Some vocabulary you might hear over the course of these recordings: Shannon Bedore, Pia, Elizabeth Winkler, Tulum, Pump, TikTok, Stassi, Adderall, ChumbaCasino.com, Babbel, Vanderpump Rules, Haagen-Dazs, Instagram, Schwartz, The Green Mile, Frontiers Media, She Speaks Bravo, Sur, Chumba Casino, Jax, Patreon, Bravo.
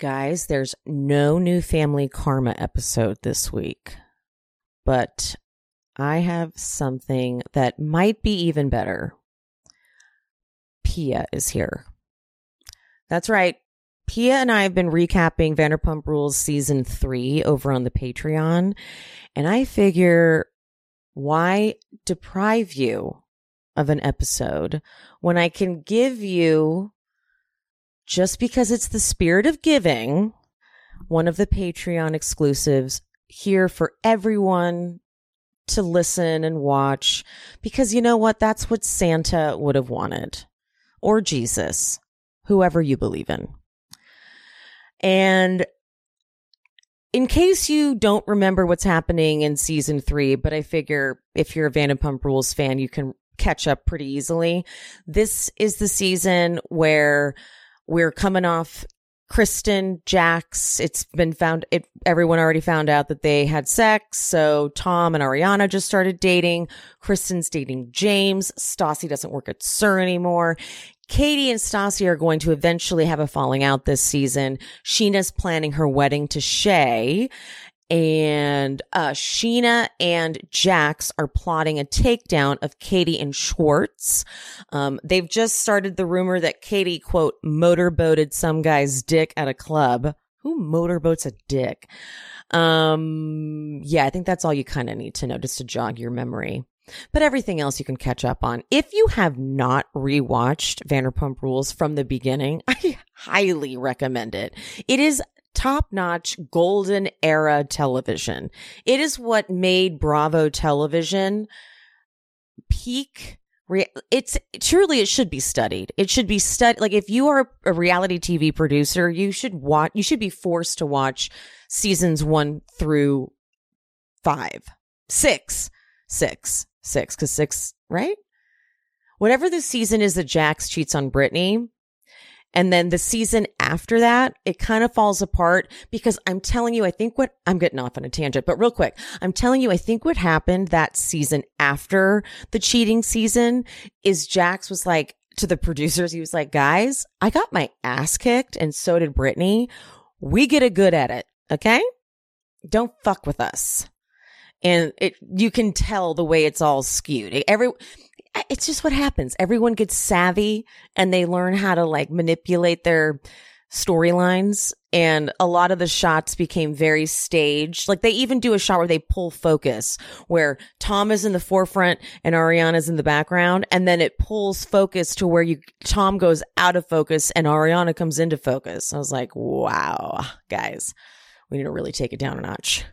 Guys, there's no new family karma episode this week, but I have something that might be even better. Pia is here. That's right. Pia and I have been recapping Vanderpump Rules Season 3 over on the Patreon, and I figure, why deprive you of an episode when I can give you, just because it's the spirit of giving, one of the Patreon exclusives here for everyone to listen and watch, because you know what? That's what Santa would have wanted, or Jesus, whoever you believe in. And in case you don't remember what's happening in Season 3, but I figure if you're a Vanderpump Rules fan, you can catch up pretty easily. This is the season where we're coming off Kristen, Jax. It's been found, everyone already found out that they had sex. So Tom and Ariana just started dating. Kristen's dating James. Stassi doesn't work at Sur anymore. Katie and Stassi are going to eventually have a falling out this season. Sheena's planning her wedding to Shay. And Sheena and Jax are plotting a takedown of Katie and Schwartz. They've just started the rumor that Katie, quote, motorboated some guy's dick at a club. Who motorboats a dick? Yeah, I think that's all you kind of need to know, just to jog your memory. But everything else you can catch up on. If you have not rewatched Vanderpump Rules from the beginning, I highly recommend it. It is top-notch, golden era television. It is what made Bravo television peak. It's truly, it should be studied. It should be studied. Like, if you are a reality TV producer, you should be forced to watch seasons 1 through 5, 6, because 6, right? Whatever the season is that Jax cheats on Brittany. And then the season after that, it kind of falls apart, because I'm telling you, I think what, I'm getting off on a tangent, but real quick, I'm telling you, I think what happened that season after the cheating season is Jax was like, to the producers, he was like, guys, I got my ass kicked and so did Brittany. We get a good at it. Okay. Don't fuck with us. And you can tell the way it's all skewed. It's just what happens. Everyone gets savvy and they learn how to like manipulate their storylines. And a lot of the shots became very staged. Like, they even do a shot where they pull focus, where Tom is in the forefront and Ariana's in the background. And then it pulls focus to where Tom goes out of focus and Ariana comes into focus. I was like, wow, guys, we need to really take it down a notch.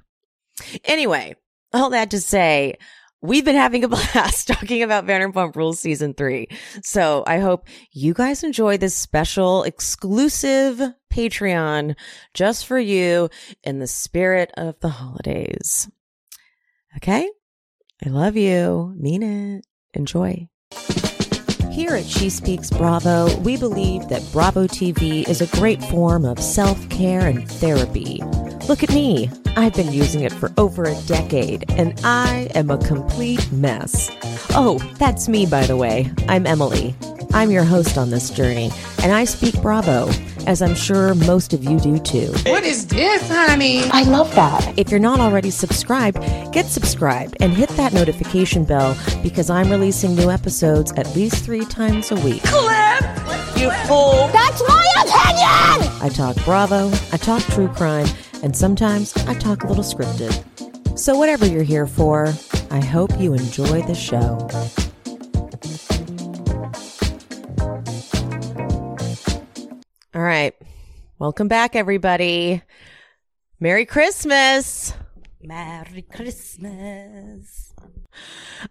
Anyway, all that to say, we've been having a blast talking about Vanderpump Rules Season 3. So I hope you guys enjoy this special exclusive Patreon just for you in the spirit of the holidays. Okay? I love you. Mean it. Enjoy. Here at She Speaks Bravo, we believe that Bravo TV is a great form of self-care and therapy. Look at me. I've been using it for over a decade, and I am a complete mess. Oh, that's me, by the way. I'm Emily. I'm your host on this journey, and I speak Bravo, as I'm sure most of you do, too. What is this, honey? I love that. If you're not already subscribed, get subscribed and hit that notification bell, because I'm releasing new episodes at least 3 times a week. Clip! You fool! That's my opinion! I talk Bravo, I talk true crime, and sometimes I talk a little scripted. So whatever you're here for, I hope you enjoy the show. All right. Welcome back, everybody. Merry Christmas. Merry Christmas.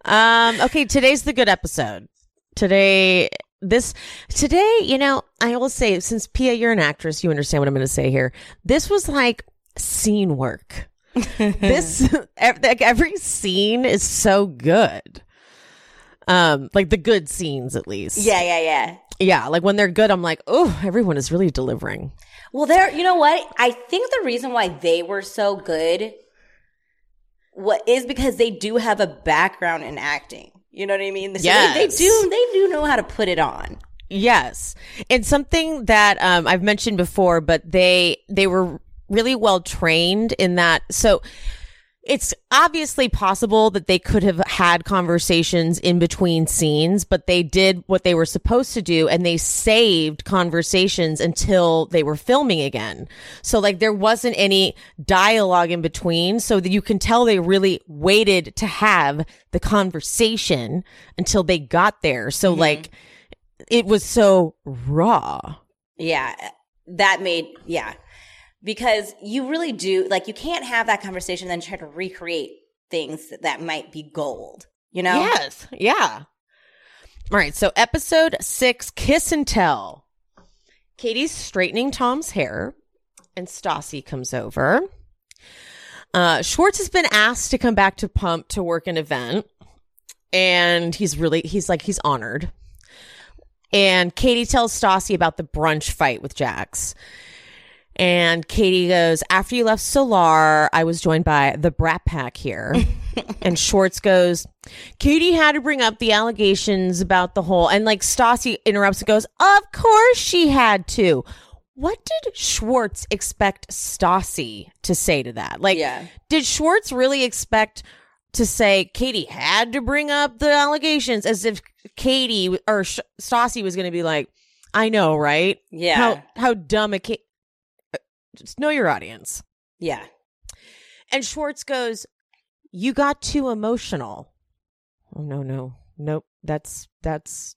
Okay, today's the good episode. Today This today, you know, I will say, since Pia, you're an actress, you understand what I'm going to say here. This was like scene work. This like every scene is so good. Like the good scenes, at least. Yeah. Like when they're good, I'm like, oh, everyone is really delivering. Well, there. You know what? I think the reason why they were so good, what is because they do have a background in acting. You know what I mean? So yes. They do know how to put it on. Yes. And something that I've mentioned before, but they were really well trained in that. So it's obviously possible that they could have had conversations in between scenes, but they did what they were supposed to do, and they saved conversations until they were filming again. So like there wasn't any dialogue in between, so that you can tell they really waited to have the conversation until they got there. So like it was so raw. Yeah, that made, yeah. Because you really do, like, you can't have that conversation and then try to recreate things that might be gold, you know? Yes. Yeah. All right. So episode 6, Kiss and Tell. Katie's straightening Tom's hair and Stassi comes over. Schwartz has been asked to come back to Pump to work an event. And he's honored. And Katie tells Stassi about the brunch fight with Jax. And Katie goes, after you left Solar, I was joined by the Brat Pack here. And Schwartz goes, Katie had to bring up the allegations about the whole. And like Stassi interrupts and goes, of course she had to. What did Schwartz expect Stassi to say to that? Like, yeah. Did Schwartz really expect to say Katie had to bring up the allegations, as if Katie or Stassi was going to be like, I know, right? Yeah. How dumb a Katie. Just know your audience. Yeah. And Schwartz goes, you got too emotional. Oh, no. Nope. That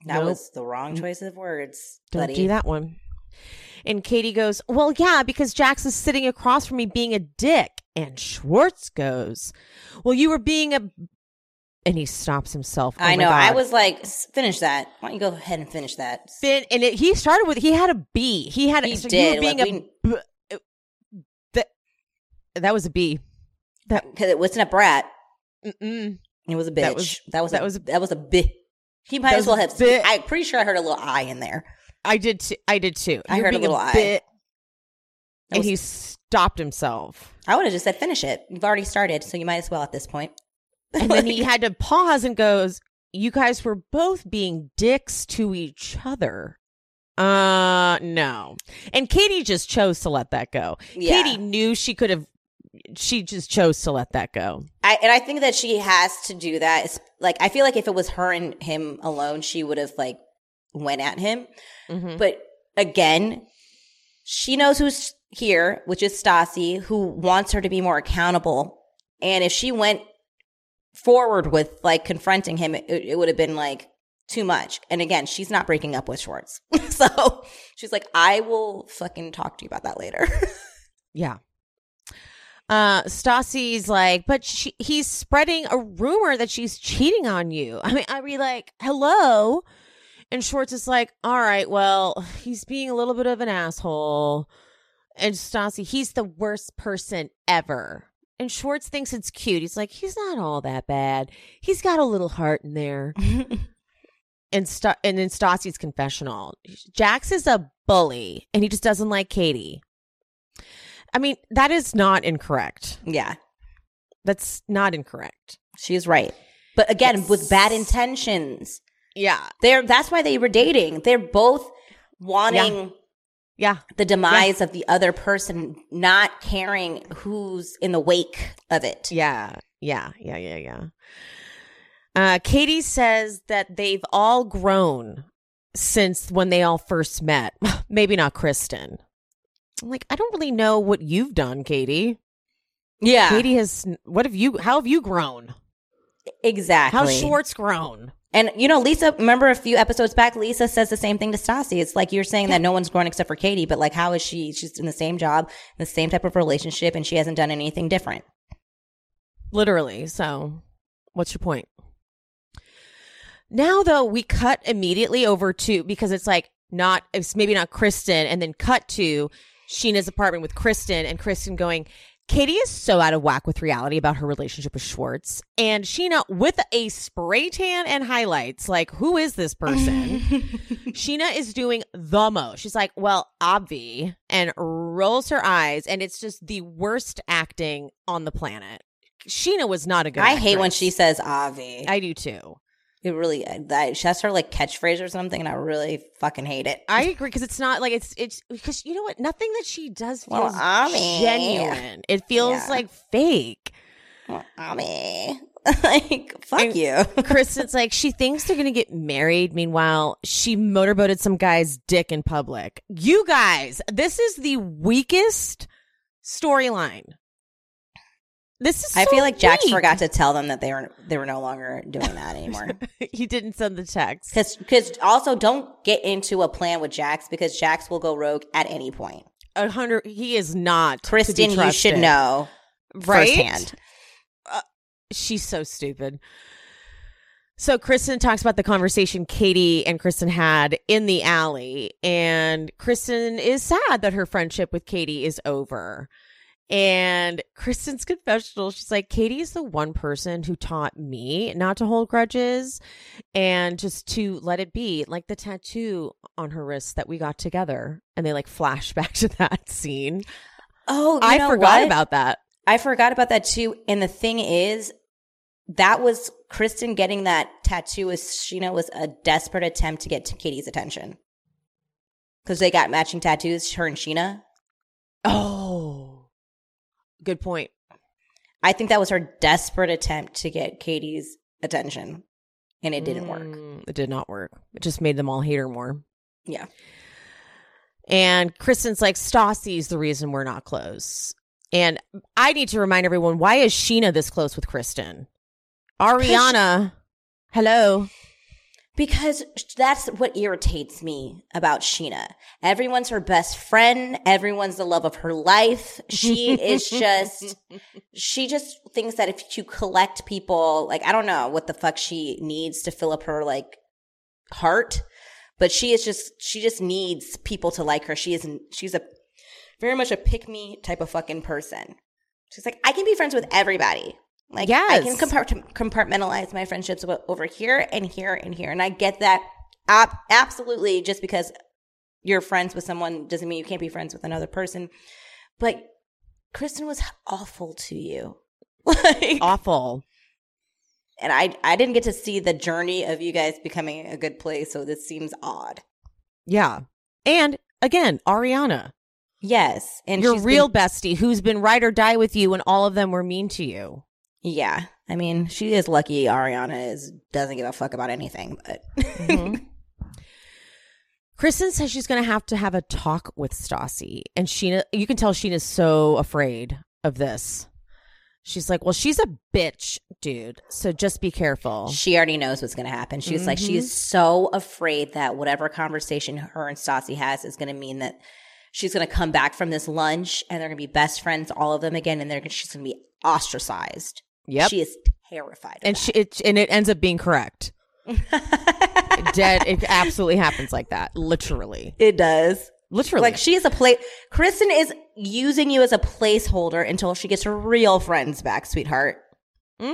was the wrong choice of words. Don't buddy. Do that one. And Katie goes, well, yeah, because Jax is sitting across from me being a dick. And Schwartz goes, well, you were being a... And he stops himself. Oh, I know. I was like, finish that. Why don't you go ahead and finish that? He started with, he had a B. You were being that was a B. Because it wasn't a brat. Mm-mm. It was a bitch. That was a B. He might as well have. I'm pretty sure I heard a little I in there. I did too. I heard a little I. And he stopped himself. I would have just said, finish it. You've already started, so you might as well at this point. And then he had to pause and goes, you guys were both being dicks to each other. No. And Katie just chose to let that go. Yeah. Katie knew she just chose to let that go. And I think that she has to do that. It's like, I feel like if it was her and him alone, she would have like went at him. Mm-hmm. But again, she knows who's here, which is Stassi, who wants her to be more accountable. And if she went forward with like confronting him, it would have been like too much. And again, she's not breaking up with Schwartz. So she's like, I will fucking talk to you about that later. Yeah. Stassi's like, but he's spreading a rumor that she's cheating on you. I mean, I'd be like, hello. And Schwartz is like, all right, well, he's being a little bit of an asshole. And Stassi, he's the worst person ever. And Schwartz thinks it's cute. He's like, he's not all that bad. He's got a little heart in there. And then Stassi's confessional. Jax is a bully, and he just doesn't like Katie. I mean, that is not incorrect. Yeah. That's not incorrect. She's right. But again, with bad intentions. Yeah. That's why they were dating. They're both wanting... Yeah. Yeah. The demise of the other person, not caring who's in the wake of it. Yeah. Katie says that they've all grown since when they all first met. Maybe not Kristen. I'm like, I don't really know what you've done, Katie. Yeah. Katie has, how have you grown? Exactly. How's Schwartz grown? And, you know, Lisa, remember a few episodes back, Lisa says the same thing to Stassi. It's like you're saying that no one's grown except for Katie, but like how is she? She's in the same job, the same type of relationship, and she hasn't done anything different. Literally. So what's your point? Now, though, we cut immediately over to, because it's like not, it's maybe not Kristen, and then cut to Sheena's apartment with Kristen, and Kristen going, Katie is so out of whack with reality about her relationship with Schwartz, and Sheena with a spray tan and highlights, like, who is this person? Sheena is doing the most. She's like, well, obvi, and rolls her eyes, and it's just the worst acting on the planet. Sheena was not a good actress. I hate when she says obvi. I do too. It really, that's her like catchphrase or something, and I really fucking hate it. I agree, because it's not like, it's because you know what? Nothing that she does feels genuine. It feels like fake. Well, like, fuck and you. Kristen's like, she thinks they're going to get married. Meanwhile, she motorboated some guy's dick in public. You guys, this is the weakest storyline. This is I feel like Jax forgot to tell them that they were no longer doing that anymore. He didn't send the text. Because also don't get into a plan with Jax, because Jax will go rogue at any point. 100. He is not. Kristen, you should know firsthand. She's so stupid. So Kristen talks about the conversation Katie and Kristen had in the alley, and Kristen is sad that her friendship with Katie is over. And Kristen's confessional, she's like, Katie is the one person who taught me not to hold grudges and just to let it be, like the tattoo on her wrist that we got together. And they like flash back to that scene. Oh, I forgot about that. I forgot about that too. And the thing is, that was Kristen getting that tattoo as Sheena was a desperate attempt to get to Katie's attention. Because they got matching tattoos, her and Sheena. Oh. Good point. I think that was her desperate attempt to get Katie's attention, and it didn't work. It did not work. It just made them all hate her more. Yeah. And Kristen's like, Stassi's the reason we're not close. And I need to remind everyone, why is Sheena this close with Kristen? Ariana, hello. Because that's what irritates me about Sheena. Everyone's her best friend. Everyone's the love of her life. She is just, she just thinks that if you collect people, like, I don't know what the fuck she needs to fill up her like heart, but she is just, she just needs people to like her. She's a very much a pick me type of fucking person. She's like, I can be friends with everybody. Like, yes. I can compartmentalize my friendships over here and here and here. And I get that absolutely, just because you're friends with someone doesn't mean you can't be friends with another person. But Kristen was awful to you. Like, awful. And I didn't get to see the journey of you guys becoming a good place, so this seems odd. Yeah. And, again, Ariana. Yes. And your real bestie who's been ride or die with you, and all of them were mean to you. Yeah, I mean, she is lucky Ariana doesn't give a fuck about anything. But mm-hmm. Kristen says she's going to have a talk with Stassi. And Sheena, you can tell Sheena's so afraid of this. She's like, well, she's a bitch, dude, so just be careful. She already knows what's going to happen. She's like, she's so afraid that whatever conversation her and Stassi has is going to mean that she's going to come back from this lunch and they're going to be best friends, all of them again, and she's going to be ostracized. Yep. She is terrified of that. And it ends up being correct. It absolutely happens like that. Literally. It does. Literally. Like, she is Kristen is using you as a placeholder until she gets her real friends back, sweetheart. Mm-hmm.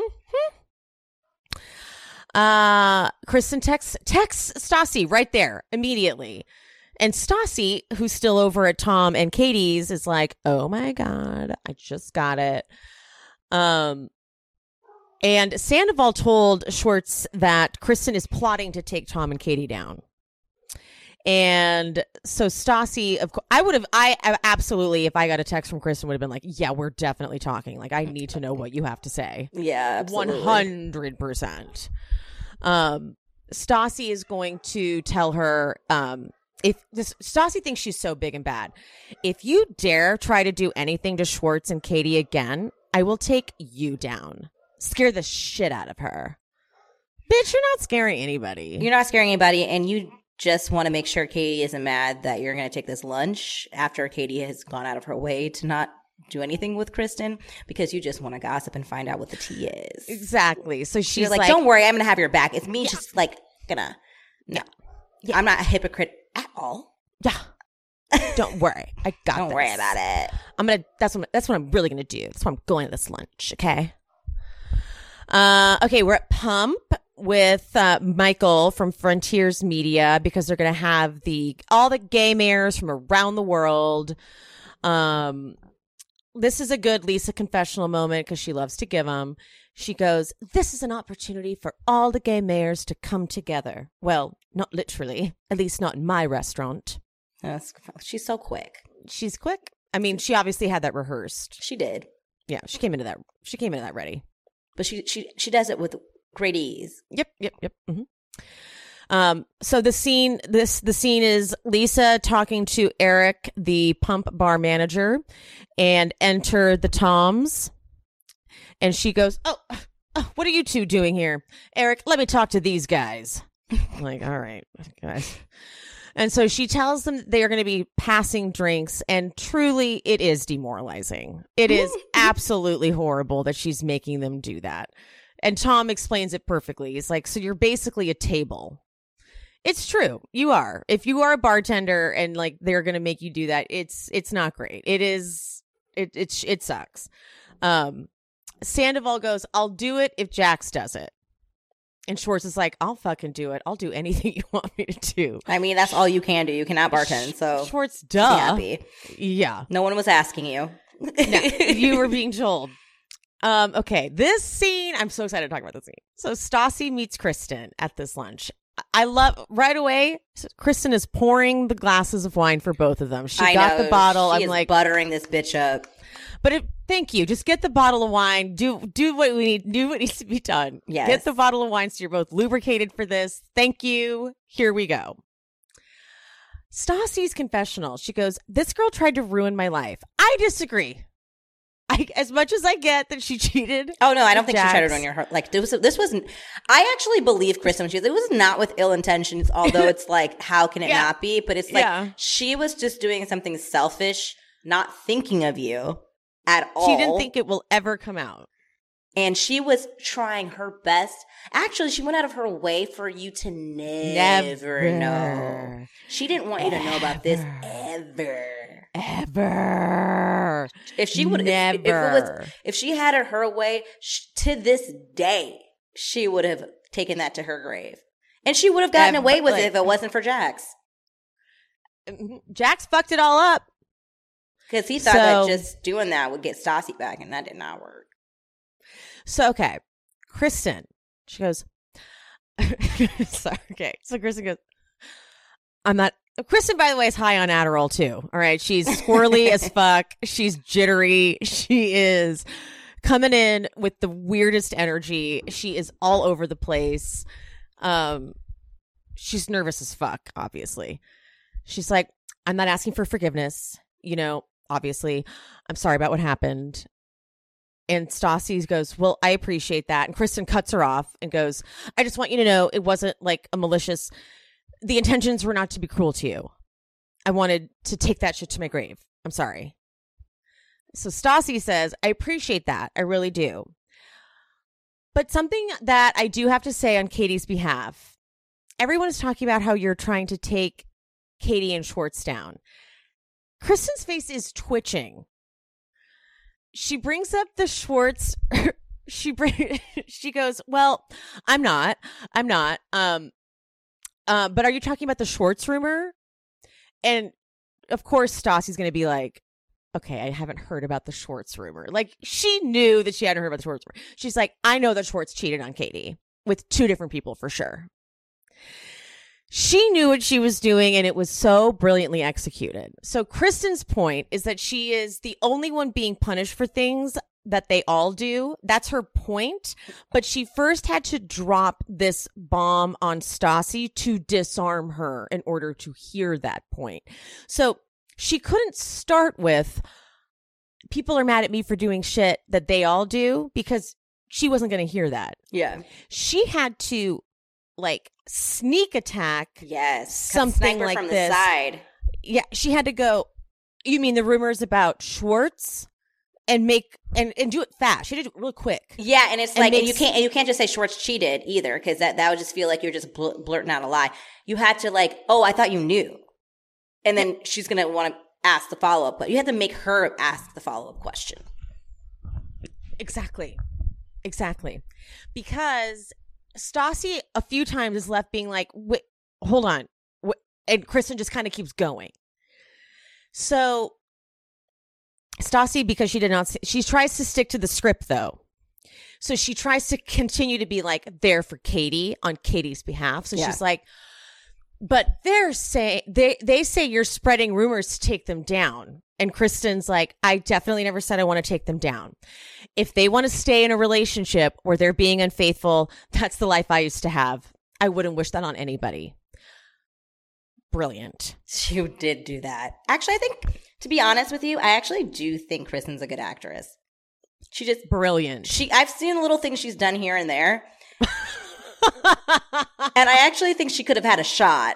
Kristen texts Stassi right there immediately. And Stassi, who's still over at Tom and Katie's, is like, oh my God, I just got it. And Sandoval told Schwartz that Kristen is plotting to take Tom and Katie down. And so Stassi, of course, I absolutely, if I got a text from Kristen, would have been like, yeah, we're definitely talking. Like, I need to know what you have to say. Yeah, absolutely. 100%. Stassi is going to tell her, Stassi thinks she's so big and bad. If you dare try to do anything to Schwartz and Katie again, I will take you down. Scare the shit out of her. Bitch, you're not scaring anybody. You're not scaring anybody, and you just want to make sure Katie isn't mad that you're going to take this lunch after Katie has gone out of her way to not do anything with Kristen, because you just want to gossip and find out what the tea is. Exactly. So she's like, don't worry, I'm going to have your back. It's me just like gonna. No. Yeah. I'm not a hypocrite at all. Yeah. Don't worry. I got this. Don't worry about it. That's what I'm really gonna do. That's why I'm going to this lunch, okay? Okay, we're at Pump with Michael from Frontiers Media because they're gonna have all the gay mayors from around the world. This is a good Lisa confessional moment because she loves to give them. She goes, "This is an opportunity for all the gay mayors to come together." Well, not literally, at least not in my restaurant. She's so quick. She's quick. I mean, she obviously had that rehearsed. She did. Yeah, she came into that ready. But she does it with great ease. Yep. Mm-hmm. So the scene is Lisa talking to Eric, the Pump bar manager, and enter the Toms. And she goes, "Oh, what are you two doing here? Eric, let me talk to these guys." I'm like, all right, guys. And so she tells them they are going to be passing drinks, and truly, it is demoralizing. It is absolutely horrible that she's making them do that. And Tom explains it perfectly. He's like, so you're basically a table. It's true. You are. If you are a bartender and like they're going to make you do that, it's not great. It is. It sucks. Sandoval goes, "I'll do it if Jax does it." And Schwartz is like, "I'll fucking do it. I'll do anything you want me to do." I mean, that's all you can do. You cannot bartend. So Schwartz, duh. Happy. Yeah. No one was asking you. No, you were being told. Okay. This scene, I'm so excited to talk about this scene. So Stassi meets Kristen at this lunch. I love right away. Kristen is pouring the glasses of wine for both of them. She got the bottle. I'm like buttering this bitch up. But thank you. Just get the bottle of wine. Do what we need. Do what needs to be done. Yes. Get the bottle of wine so you're both lubricated for this. Thank you. Here we go. Stassi's confessional. She goes, "This girl tried to ruin my life." I disagree. As much as I get that she cheated. Oh, no. I don't think she tried to ruin your heart. Like, I actually believe Kristen. It was not with ill intentions, although it's like, how can it not be? But it's like she was just doing something selfish, not thinking of you at all. She didn't think it will ever come out. And she was trying her best. Actually, she went out of her way for you to never know. She didn't want you to know about this ever. If she would never. If she had it her way, to this day, she would have taken that to her grave. And she would have gotten away with it if it wasn't for Jax. Jax fucked it all up. Because he thought that just doing that would get Stassi back, and that did not work. So, okay. Kristen, she goes, sorry, okay. So Kristen goes, Kristen, by the way, is high on Adderall, too. All right. She's squirrely as fuck. She's jittery. She is coming in with the weirdest energy. She is all over the place. She's nervous as fuck, obviously. She's like, "I'm not asking for forgiveness. You know, obviously, I'm sorry about what happened." And Stassi goes, "Well, I appreciate that." And Kristen cuts her off and goes, "I just want you to know it wasn't like a malicious. The intentions were not to be cruel to you. I wanted to take that shit to my grave. I'm sorry." So Stassi says, "I appreciate that. I really do. But something that I do have to say on Katie's behalf. Everyone is talking about how you're trying to take Katie and Schwartz down." Kristen's face is twitching. She brings up the Schwartz. She goes, "Well, I'm not. But are you talking about the Schwartz rumor?" And of course, Stassi's going to be like, "Okay, I haven't heard about the Schwartz rumor." Like she knew that she hadn't heard about the Schwartz rumor. She's like, "I know that Schwartz cheated on Katie with two different people for sure." She knew what she was doing, and it was so brilliantly executed. So Kristen's point is that she is the only one being punished for things that they all do. That's her point. But she first had to drop this bomb on Stassi to disarm her in order to hear that point. So she couldn't start with, "People are mad at me for doing shit that they all do," because she wasn't going to hear that. Yeah. She had to, like, sneak attack. Yes. Something like from this. The side. Yeah. She had to go, "You mean the rumors about Schwartz? and make and do it fast. She did it real quick. Yeah, and it's like and you can't just say Schwartz cheated either, because that would just feel like you're just blurting out a lie. You had to like, oh, I thought you knew, and then she's gonna want to ask the follow up, but you had to make her ask the follow up question. Exactly, because Stassi a few times is left being like, wait, hold on, and Kristen just kind of keeps going. So Stassi, because she did not, she tries to stick to the script though. So she tries to continue to be like there for Katie on Katie's behalf. So yeah. She's like, but they're saying, they say you're spreading rumors to take them down. And Kristen's like, I definitely never said I want to take them down. If they want to stay in a relationship where they're being unfaithful, that's the life I used to have. I wouldn't wish that on anybody. Brilliant. She did do that. Actually, I think, to be honest with you, I actually do think Kristen's a good actress. She just brilliant. I've seen little things she's done here and there. And I actually think she could have had a shot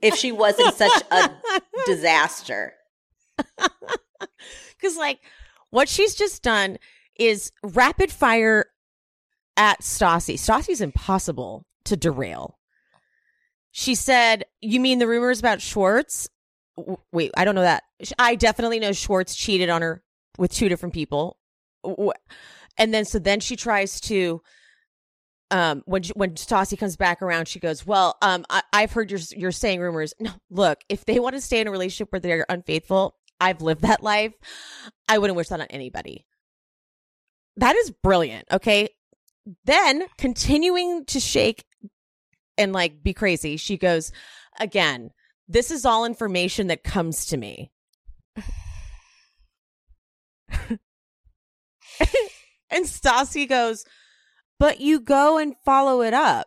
if she wasn't such a disaster. Because, like, what she's just done is rapid fire at Stassi. Stassi's impossible to derail. She said, you mean the rumors about Schwartz? Wait, I don't know that. I definitely know Schwartz cheated on her with 2 different people. And then, so then she tries to... when Stassi comes back around, she goes, well, I've heard you're saying rumors. No, look, if they want to stay in a relationship where they're unfaithful, I've lived that life. I wouldn't wish that on anybody. That is brilliant. Okay. Then continuing to shake and like be crazy, she goes, again, this is all information that comes to me. And Stassi goes, but you go and follow it up.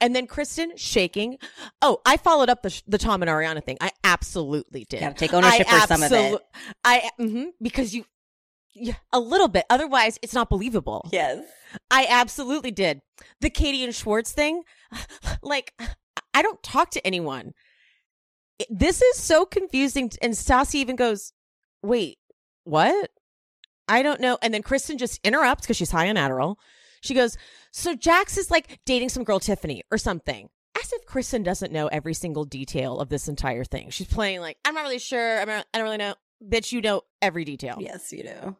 And then Kristen shaking. Oh, I followed up the Tom and Ariana thing. I absolutely did. Yeah, take ownership for some of it. Because you, yeah, a little bit. Otherwise, it's not believable. Yes. I absolutely did. The Katie and Schwartz thing. Like, I don't talk to anyone. This is so confusing. And Stassi even goes, wait, what? I don't know. And then Kristen just interrupts because she's high on Adderall. She goes, so Jax is like dating some girl, Tiffany, or something. As if Kristen doesn't know every single detail of this entire thing. She's playing like, I'm not really sure. I don't really know. Bitch, you know every detail. Yes, you do.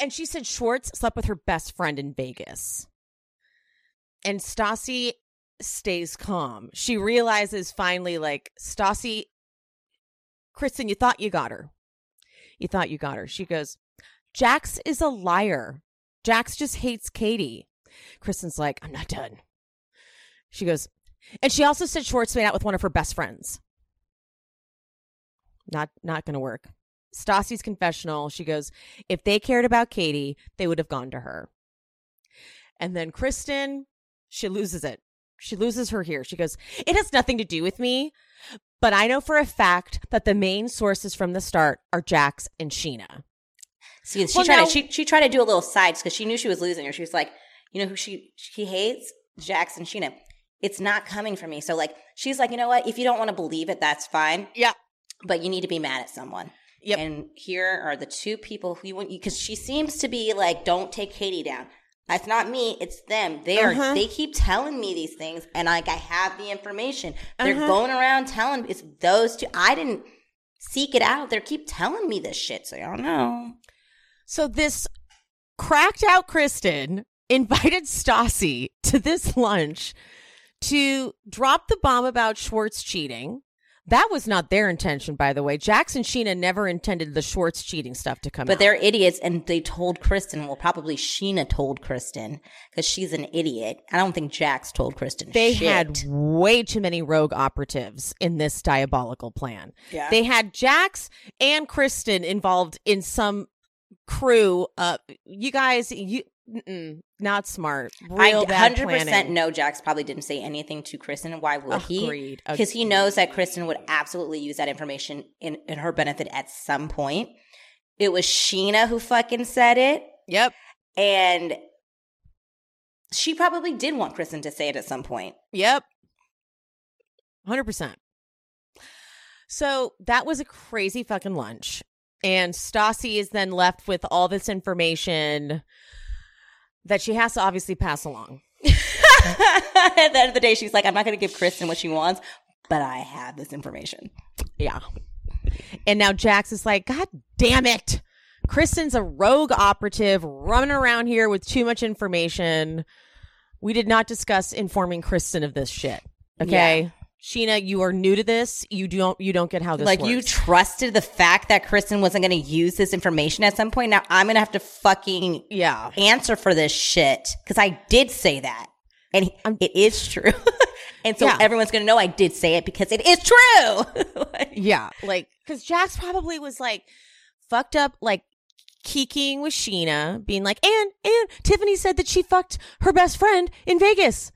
And she said Schwartz slept with her best friend in Vegas. And Stassi stays calm. She realizes finally, like, Stassi, Kristen, you thought you got her. You thought you got her. She goes, Jax is a liar. Jax just hates Katie. Kristen's like, I'm not done. She goes, and she also said Schwartz made out with one of her best friends. Not going to work. Stassi's confessional. She goes, if they cared about Katie, they would have gone to her. And then Kristen, she loses it. She loses her here. She goes, it has nothing to do with me, but I know for a fact that the main sources from the start are Jax and Sheena. See, she tried to do a little sides because she knew she was losing her. She was like, you know who she hates? Jax and Sheena. It's not coming from me. So, like, she's like, you know what? If you don't want to believe it, that's fine. Yeah. But you need to be mad at someone. Yep. And here are the 2 people who you want – because she seems to be like, don't take Katie down. It's not me. It's them. They keep telling me these things, and, like, I have the information. They're going around telling – it's those 2. I didn't seek it out. They keep telling me this shit, so I don't know. So this cracked out Kristen invited Stassi to this lunch to drop the bomb about Schwartz cheating. That was not their intention, by the way. Jax and Sheena never intended the Schwartz cheating stuff to come out. But they're idiots, and they told Kristen. Well, probably Sheena told Kristen because she's an idiot. I don't think Jax told Kristen shit. They had way too many rogue operatives in this diabolical plan. Yeah. They had Jax and Kristen involved in some... crew up, you guys, not smart. Real I 100% know Jax probably didn't say anything to Kristen. Why would he? Because he knows that Kristen would absolutely use that information in her benefit at some point. It was Sheena who fucking said it. Yep. And she probably did want Kristen to say it at some point. Yep. 100%. So that was a crazy fucking lunch. And Stassi is then left with all this information that she has to obviously pass along. At the end of the day, she's like, I'm not going to give Kristen what she wants, but I have this information. Yeah. And now Jax is like, God damn it. Kristen's a rogue operative running around here with too much information. We did not discuss informing Kristen of this shit. Okay. Yeah. Sheena, you are new to this. You don't get how this works. Like, you trusted the fact that Kristen wasn't going to use this information at some point. Now I'm going to have to fucking answer for this shit because I did say that. And it is true. And so everyone's going to know I did say it because it is true. Because Jax probably was like fucked up, like kikiing with Sheena, being like, and Tiffany said that she fucked her best friend in Vegas,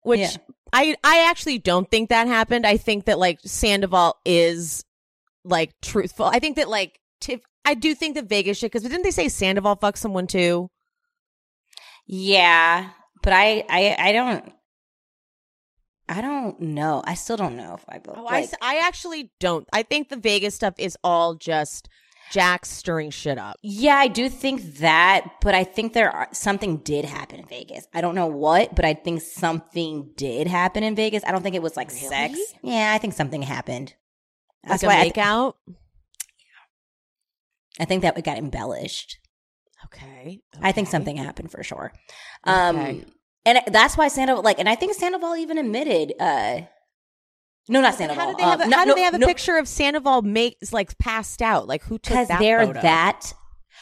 which I actually don't think that happened. I think that like Sandoval is like truthful. I think that like I do think that Vegas shit, because didn't they say Sandoval fucked someone too? Yeah. But I don't know. I still don't know if I believe. Oh, like, I actually don't. I think the Vegas stuff is all just Jax stirring shit up. Yeah, I do think that, but I think something did happen in Vegas. I don't know what, but I think something did happen in Vegas. I don't think it was like sex. Yeah, I think something happened. That's like a makeout? I think that it got embellished. Okay. I think something happened for sure. And that's why Sandoval, and I think Sandoval even admitted, Sandoval. How do they have a picture of Sandoval passed out? Like, who took that photo? Because they're that.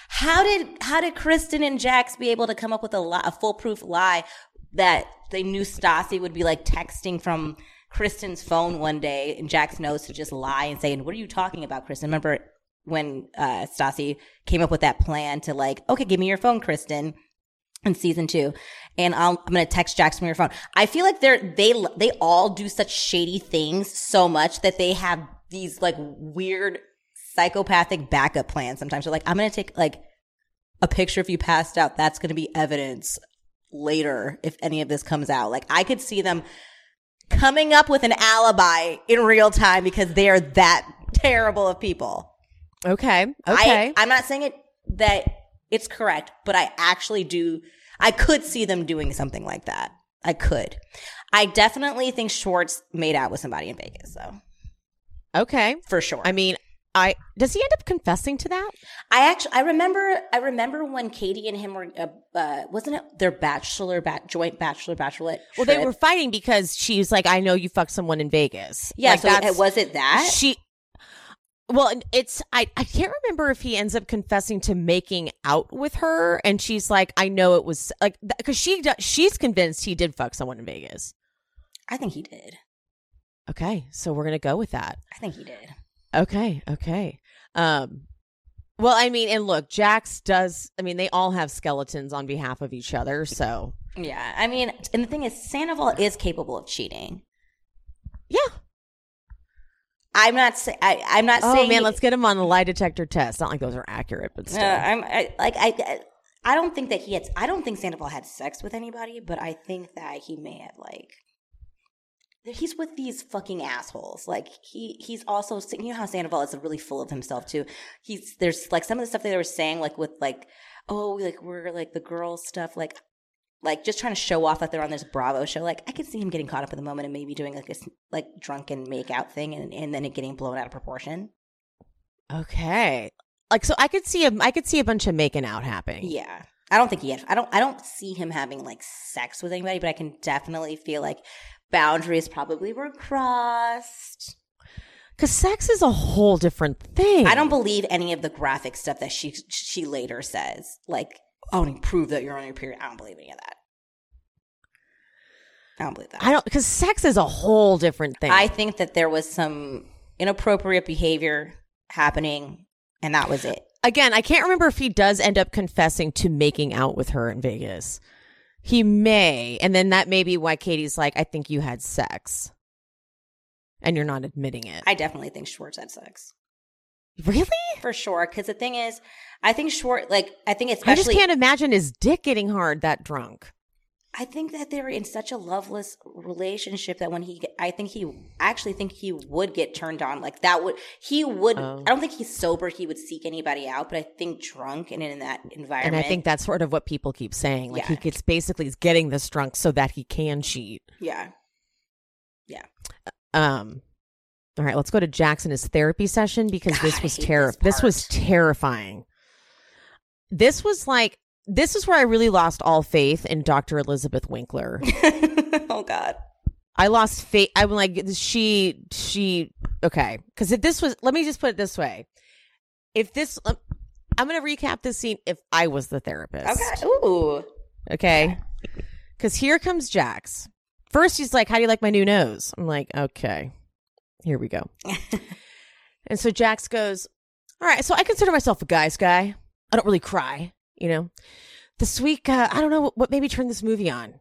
How did Kristen and Jax be able to come up with a foolproof lie that they knew Stassi would be like texting from Kristen's phone one day, and Jax knows to just lie and say, what are you talking about, Kristen? Remember when Stassi came up with that plan to like, okay, give me your phone, Kristen, in season 2, and I'm going to text Jax from your phone. I feel like they all do such shady things so much that they have these like weird psychopathic backup plans sometimes. They're like, I'm going to take like a picture if you passed out. That's going to be evidence later if any of this comes out. Like, I could see them coming up with an alibi in real time because they are that terrible of people. Okay. I'm not saying it that it's correct, but I actually do. I could see them doing something like that. I could. I definitely think Schwartz made out with somebody in Vegas, though. Okay, for sure. I mean, does he end up confessing to that? I remember when Katie and him were wasn't it their joint bachelor bachelorette? Well, they were fighting because she was like, "I know you fucked someone in Vegas." Yeah. Like, so was it that she? Well, it's I can't remember if he ends up confessing to making out with her, and she's like, I know it was like, because she's convinced he did fuck someone in Vegas. I think he did. Okay, so we're gonna go with that. I think he did. Okay. Well, I mean, and look, Jax does. I mean, they all have skeletons on behalf of each other. So yeah, I mean, and the thing is, Sandoval is capable of cheating. Yeah. I'm not saying. Oh man, let's get him on the lie detector test. Not like those are accurate, but still. I don't think that I don't think Sandoval had sex with anybody, but I think that he may have like. He's with these fucking assholes. Like he's also, you know how Sandoval is really full of himself too. There's like some of the stuff that they were saying, like with like, oh, like we're like the girls stuff, like. Like, just trying to show off that they're on this Bravo show. Like, I could see him getting caught up in the moment and maybe doing, like, this, like, drunken makeout thing and then it getting blown out of proportion. Okay. Like, so I could see a bunch of making out happening. Yeah. I don't think he had – I don't see him having, like, sex with anybody, but I can definitely feel like boundaries probably were crossed. Because sex is a whole different thing. I don't believe any of the graphic stuff that she later says. Like – oh, and prove that you're on your period. I don't believe any of that. Because sex is a whole different thing. I think that there was some inappropriate behavior happening, and that was it. Again, I can't remember if he does end up confessing to making out with her in Vegas. He may, and then that may be why Katie's like, I think you had sex, and you're not admitting it. I definitely think Schwartz had sex. Really? For sure. Because the thing is, I think Schwartz, like, I think especially. I just can't imagine his dick getting hard that drunk. I think that they were in such a loveless relationship that when he, I actually think he would get turned on. Like that would, he would, I don't think he's sober, he would seek anybody out, but I think drunk and in that environment. And I think that's sort of what people keep saying. Like he gets basically is getting this drunk so that he can cheat. Yeah. Yeah. All right, let's go to Jackson's therapy session because God, this was terrifying. This was terrifying. This was like, this is where I really lost all faith in Dr. Elizabeth Winkler. Oh, God. I lost faith. I'm like, she, okay. Because if this was, let me just put it this way. If this, I'm going to recap this scene if I was the therapist. Okay. Ooh. Okay. Because here comes Jax. First, he's like, how do you like my new nose? I'm like, okay, here we go. And so Jax goes, all right, so I consider myself a guy's guy. I don't really cry. You know, this week, I don't know what made me turn this movie on.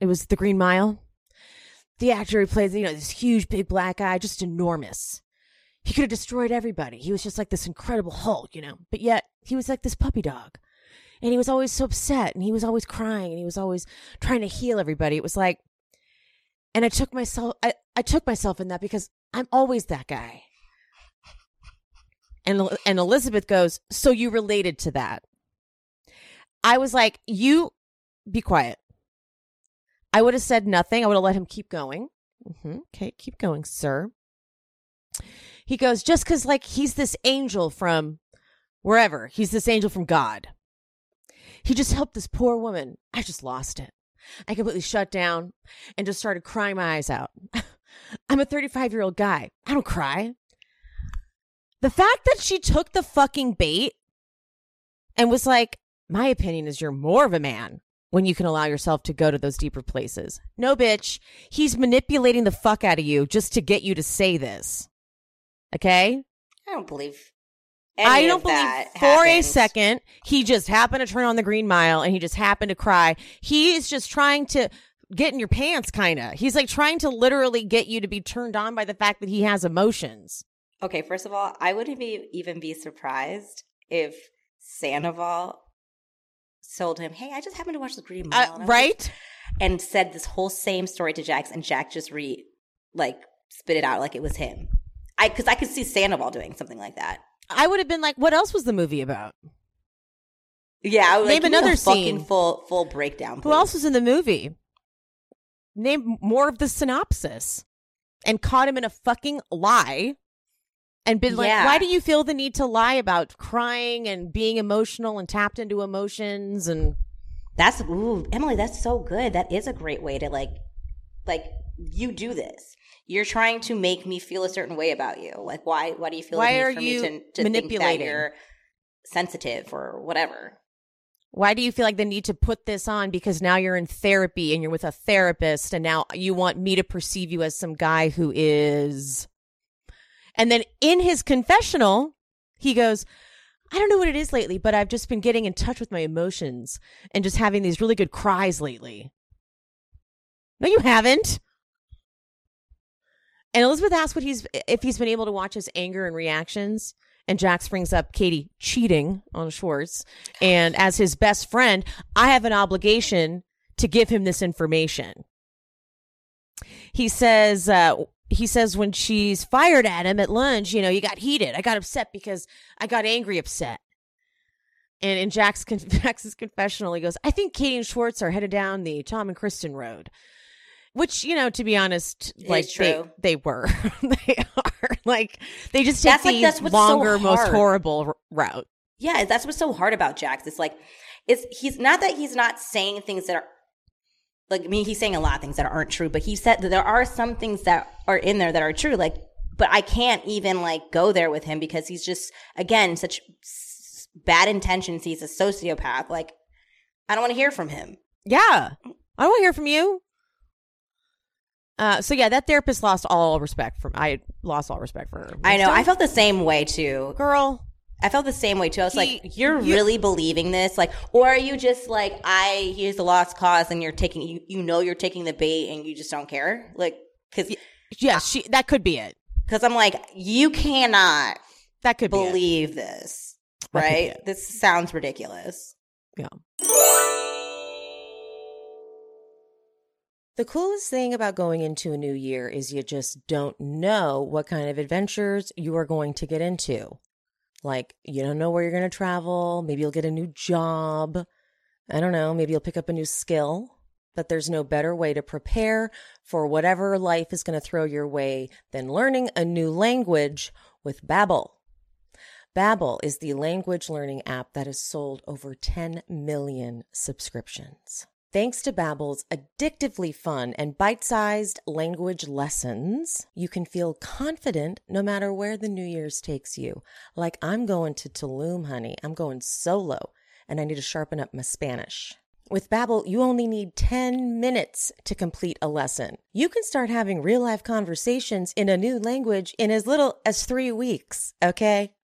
It was The Green Mile. The actor who plays, you know, this huge, big black guy, just enormous. He could have destroyed everybody. He was just like this incredible Hulk, you know, but yet he was like this puppy dog. And he was always so upset and he was always crying and he was always trying to heal everybody. It was like, and I took myself in that because I'm always that guy. And Elizabeth goes, so you related to that. I was like, you be quiet. I would have said nothing. I would have let him keep going. Mm-hmm. Okay, keep going, sir. He goes, just because like he's this angel from wherever. He's this angel from God. He just helped this poor woman. I just lost it. I completely shut down and just started crying my eyes out. I'm a 35-year-old guy. I don't cry. The fact that she took the fucking bait and was like, my opinion is you're more of a man when you can allow yourself to go to those deeper places. No, bitch. He's manipulating the fuck out of you just to get you to say this. Okay? I don't believe any I don't of believe that for happened. A second. He just happened to turn on The Green Mile and he just happened to cry. He is just trying to get in your pants, kind of. He's like trying to literally get you to be turned on by the fact that he has emotions. Okay, first of all, I wouldn't even be surprised if Sandoval sold him, hey, I just happened to watch The Green Mile. Right? And said this whole same story to Jax, and Jax just spit it out like it was him. Because I could see Sandoval doing something like that. I would have been like, what else was the movie about? Yeah, I would name another scene. Full breakdown, please. Who else was in the movie? Name more of the synopsis. And caught him in a fucking lie. And been like, why do you feel the need to lie about crying and being emotional and tapped into emotions? And that's, ooh, Emily, that's so good. That is a great way to like you do this. You're trying to make me feel a certain way about you. Like, why do you feel like for me to think that you're sensitive or whatever? Why do you feel like the need to put this on? Because now you're in therapy and you're with a therapist and now you want me to perceive you as some guy who is... And then in his confessional, he goes, I don't know what it is lately, but I've just been getting in touch with my emotions and just having these really good cries lately. No, you haven't. And Elizabeth asks if he's been able to watch his anger and reactions. And Jax brings up Katie cheating on Schwartz. And as his best friend, I have an obligation to give him this information. He says when she's fired at him at lunch, you know, you got heated. I got upset because I got angry upset. And in Jax's confessional, he goes, I think Katie and Schwartz are headed down the Tom and Kristen road. Which, you know, to be honest, like they were. They are. Like, they just take the longer, most horrible route. Yeah, that's what's so hard about Jax. It's like, he's not that he's not saying things that are, like, I mean, he's saying a lot of things that aren't true, but he said that there are some things that are in there that are true. Like, but I can't even like go there with him because he's just, again, such bad intentions. He's a sociopath. Like, I don't want to hear from him. Yeah. I don't want to hear from you. So yeah, that therapist lost all respect for me. I lost all respect for her. I know. I felt the same way too. Girl. I felt the same way, too. I was like, you're really believing this? Like, or are you just like, here's the lost cause and you're taking, you know, you're taking the bait and you just don't care? Like, because. Yeah, that could be it. Because I'm like, you cannot believe this, right? This sounds ridiculous. Yeah. The coolest thing about going into a new year is you just don't know what kind of adventures you are going to get into. Like, you don't know where you're going to travel. Maybe you'll get a new job. I don't know. Maybe you'll pick up a new skill. But there's no better way to prepare for whatever life is going to throw your way than learning a new language with Babbel. Babbel is the language learning app that has sold over 10 million subscriptions. Thanks to Babbel's addictively fun and bite-sized language lessons, you can feel confident no matter where the New Year's takes you. Like, I'm going to Tulum, honey. I'm going solo, and I need to sharpen up my Spanish. With Babbel, you only need 10 minutes to complete a lesson. You can start having real-life conversations in a new language in as little as 3 weeks, okay?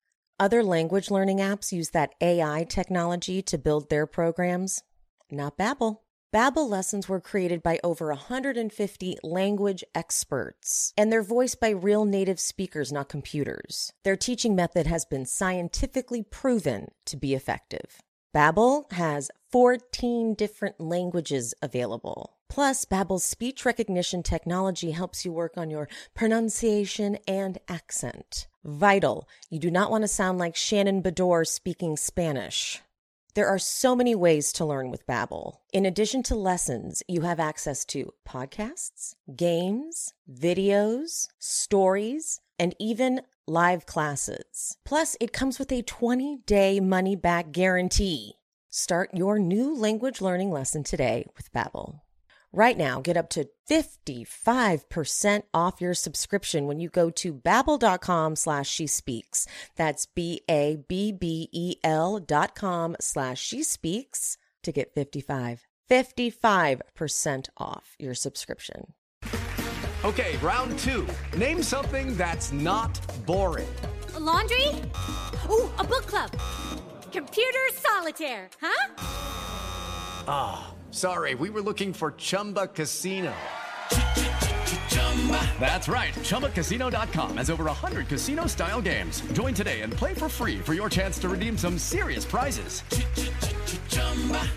Other language learning apps use that AI technology to build their programs. Not Babbel. Babbel lessons were created by over 150 language experts, and they're voiced by real native speakers, not computers. Their teaching method has been scientifically proven to be effective. Babbel has 14 different languages available. Plus, Babbel's speech recognition technology helps you work on your pronunciation and accent. Vital. You do not want to sound like Shannon Bedore speaking Spanish. There are so many ways to learn with Babbel. In addition to lessons, you have access to podcasts, games, videos, stories, and even live classes. Plus, it comes with a 20-day money-back guarantee. Start your new language learning lesson today with Babbel. Right now, get up to 55% off your subscription when you go to babbel.com/she speaks. That's BABBEL.com/she speaks to get 55% off your subscription. Okay, round two. Name something that's not boring. A laundry? Ooh, a book club. Computer solitaire, huh? Ah. Sorry, we were looking for Chumba Casino. That's right, ChumbaCasino.com has over 100 casino-style games. Join today and play for free for your chance to redeem some serious prizes.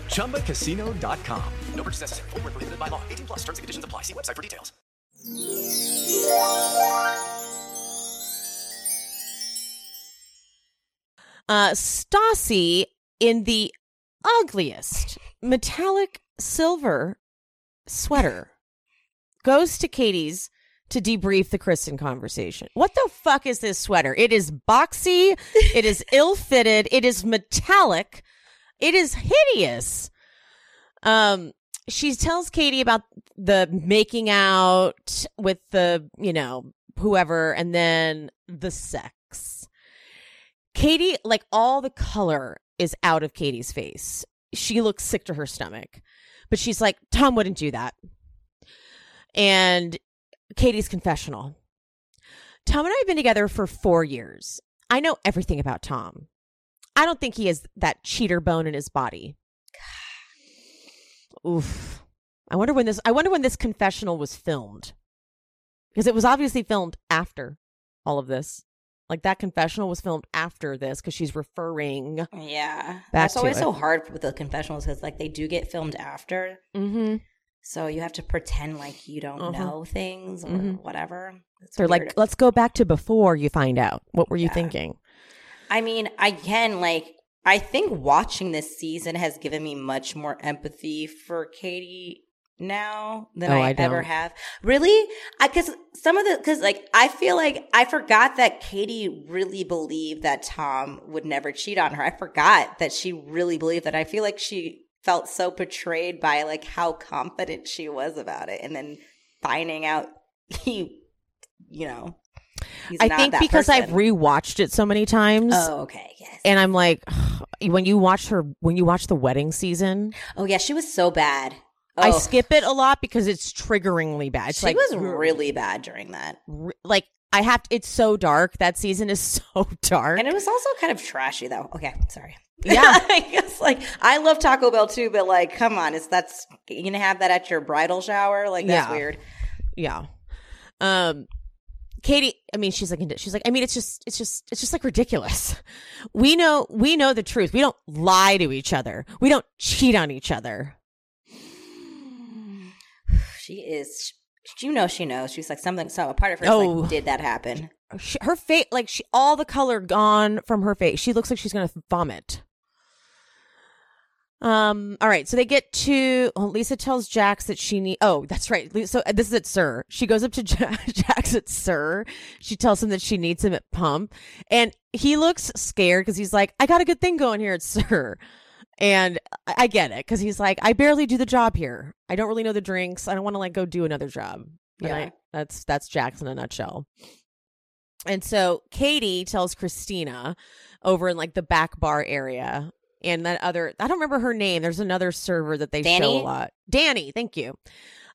ChumbaCasino.com. No purchase necessary. Void where prohibited by law. 18+ terms and conditions apply. See website for details. Stassi in the ugliest metallic silver sweater goes to Katie's to debrief the Kristen conversation. What the fuck is this sweater? It is boxy. It is ill-fitted. It is metallic. It is hideous. She tells Katie about the making out with the, you know, whoever, and then the sex. Katie, like, all the color is out of Katie's face. She looks sick to her stomach, but she's like, Tom wouldn't do that. And Katie's confessional. Tom and I have been together for 4 years. I know everything about Tom. I don't think he has that cheater bone in his body. Oof. I wonder when this confessional was filmed, because it was obviously filmed after all of this. Like, that confessional was filmed after this because she's referring. Yeah. That's always so hard with the confessionals because, like, they do get filmed after. Mm-hmm. So you have to pretend like you don't know things or whatever. They're like, let's go back to before you find out. What were you thinking? I mean, again, like, I think watching this season has given me much more empathy for Katie now than I ever have. Really? Because I feel like I forgot that Katie really believed that Tom would never cheat on her. I forgot that she really believed that. I feel like she felt so betrayed by, like, how confident she was about it. And then finding out he, you know, he's I not think that because person. I've rewatched it so many times. Oh, okay. Yes. And I'm like, when you watch the wedding season. Oh yeah. She was so bad. Oh. I skip it a lot because it's triggeringly bad. She was really bad during that. It's so dark. That season is so dark. And it was also kind of trashy, though. Okay, sorry. Yeah. It's like, I love Taco Bell, too, but, like, come on. You're going to have that at your bridal shower? Like, that's weird. Yeah. Katie, I mean, she's like, I mean, it's just like ridiculous. We know the truth. We don't lie to each other. We don't cheat on each other. She is. You know, she knows. She's like something. So a part of her is like, did that happen? Her face, like she, all the color gone from her face. She looks like she's gonna vomit. All right. So they get to Lisa tells Jax that she needs. Oh, that's right. So this is at Sur. She goes up to Jax at Sur. She tells him that she needs him at Pump, and he looks scared because he's like, "I got a good thing going here at Sur." And I get it because he's like, I barely do the job here. I don't really know the drinks. I don't want to like go do another job. Yeah, that's Jax in a nutshell. And so Katie tells Christina over in like the back bar area, and that other I don't remember her name. There's another server that they show a lot. Danny, thank you.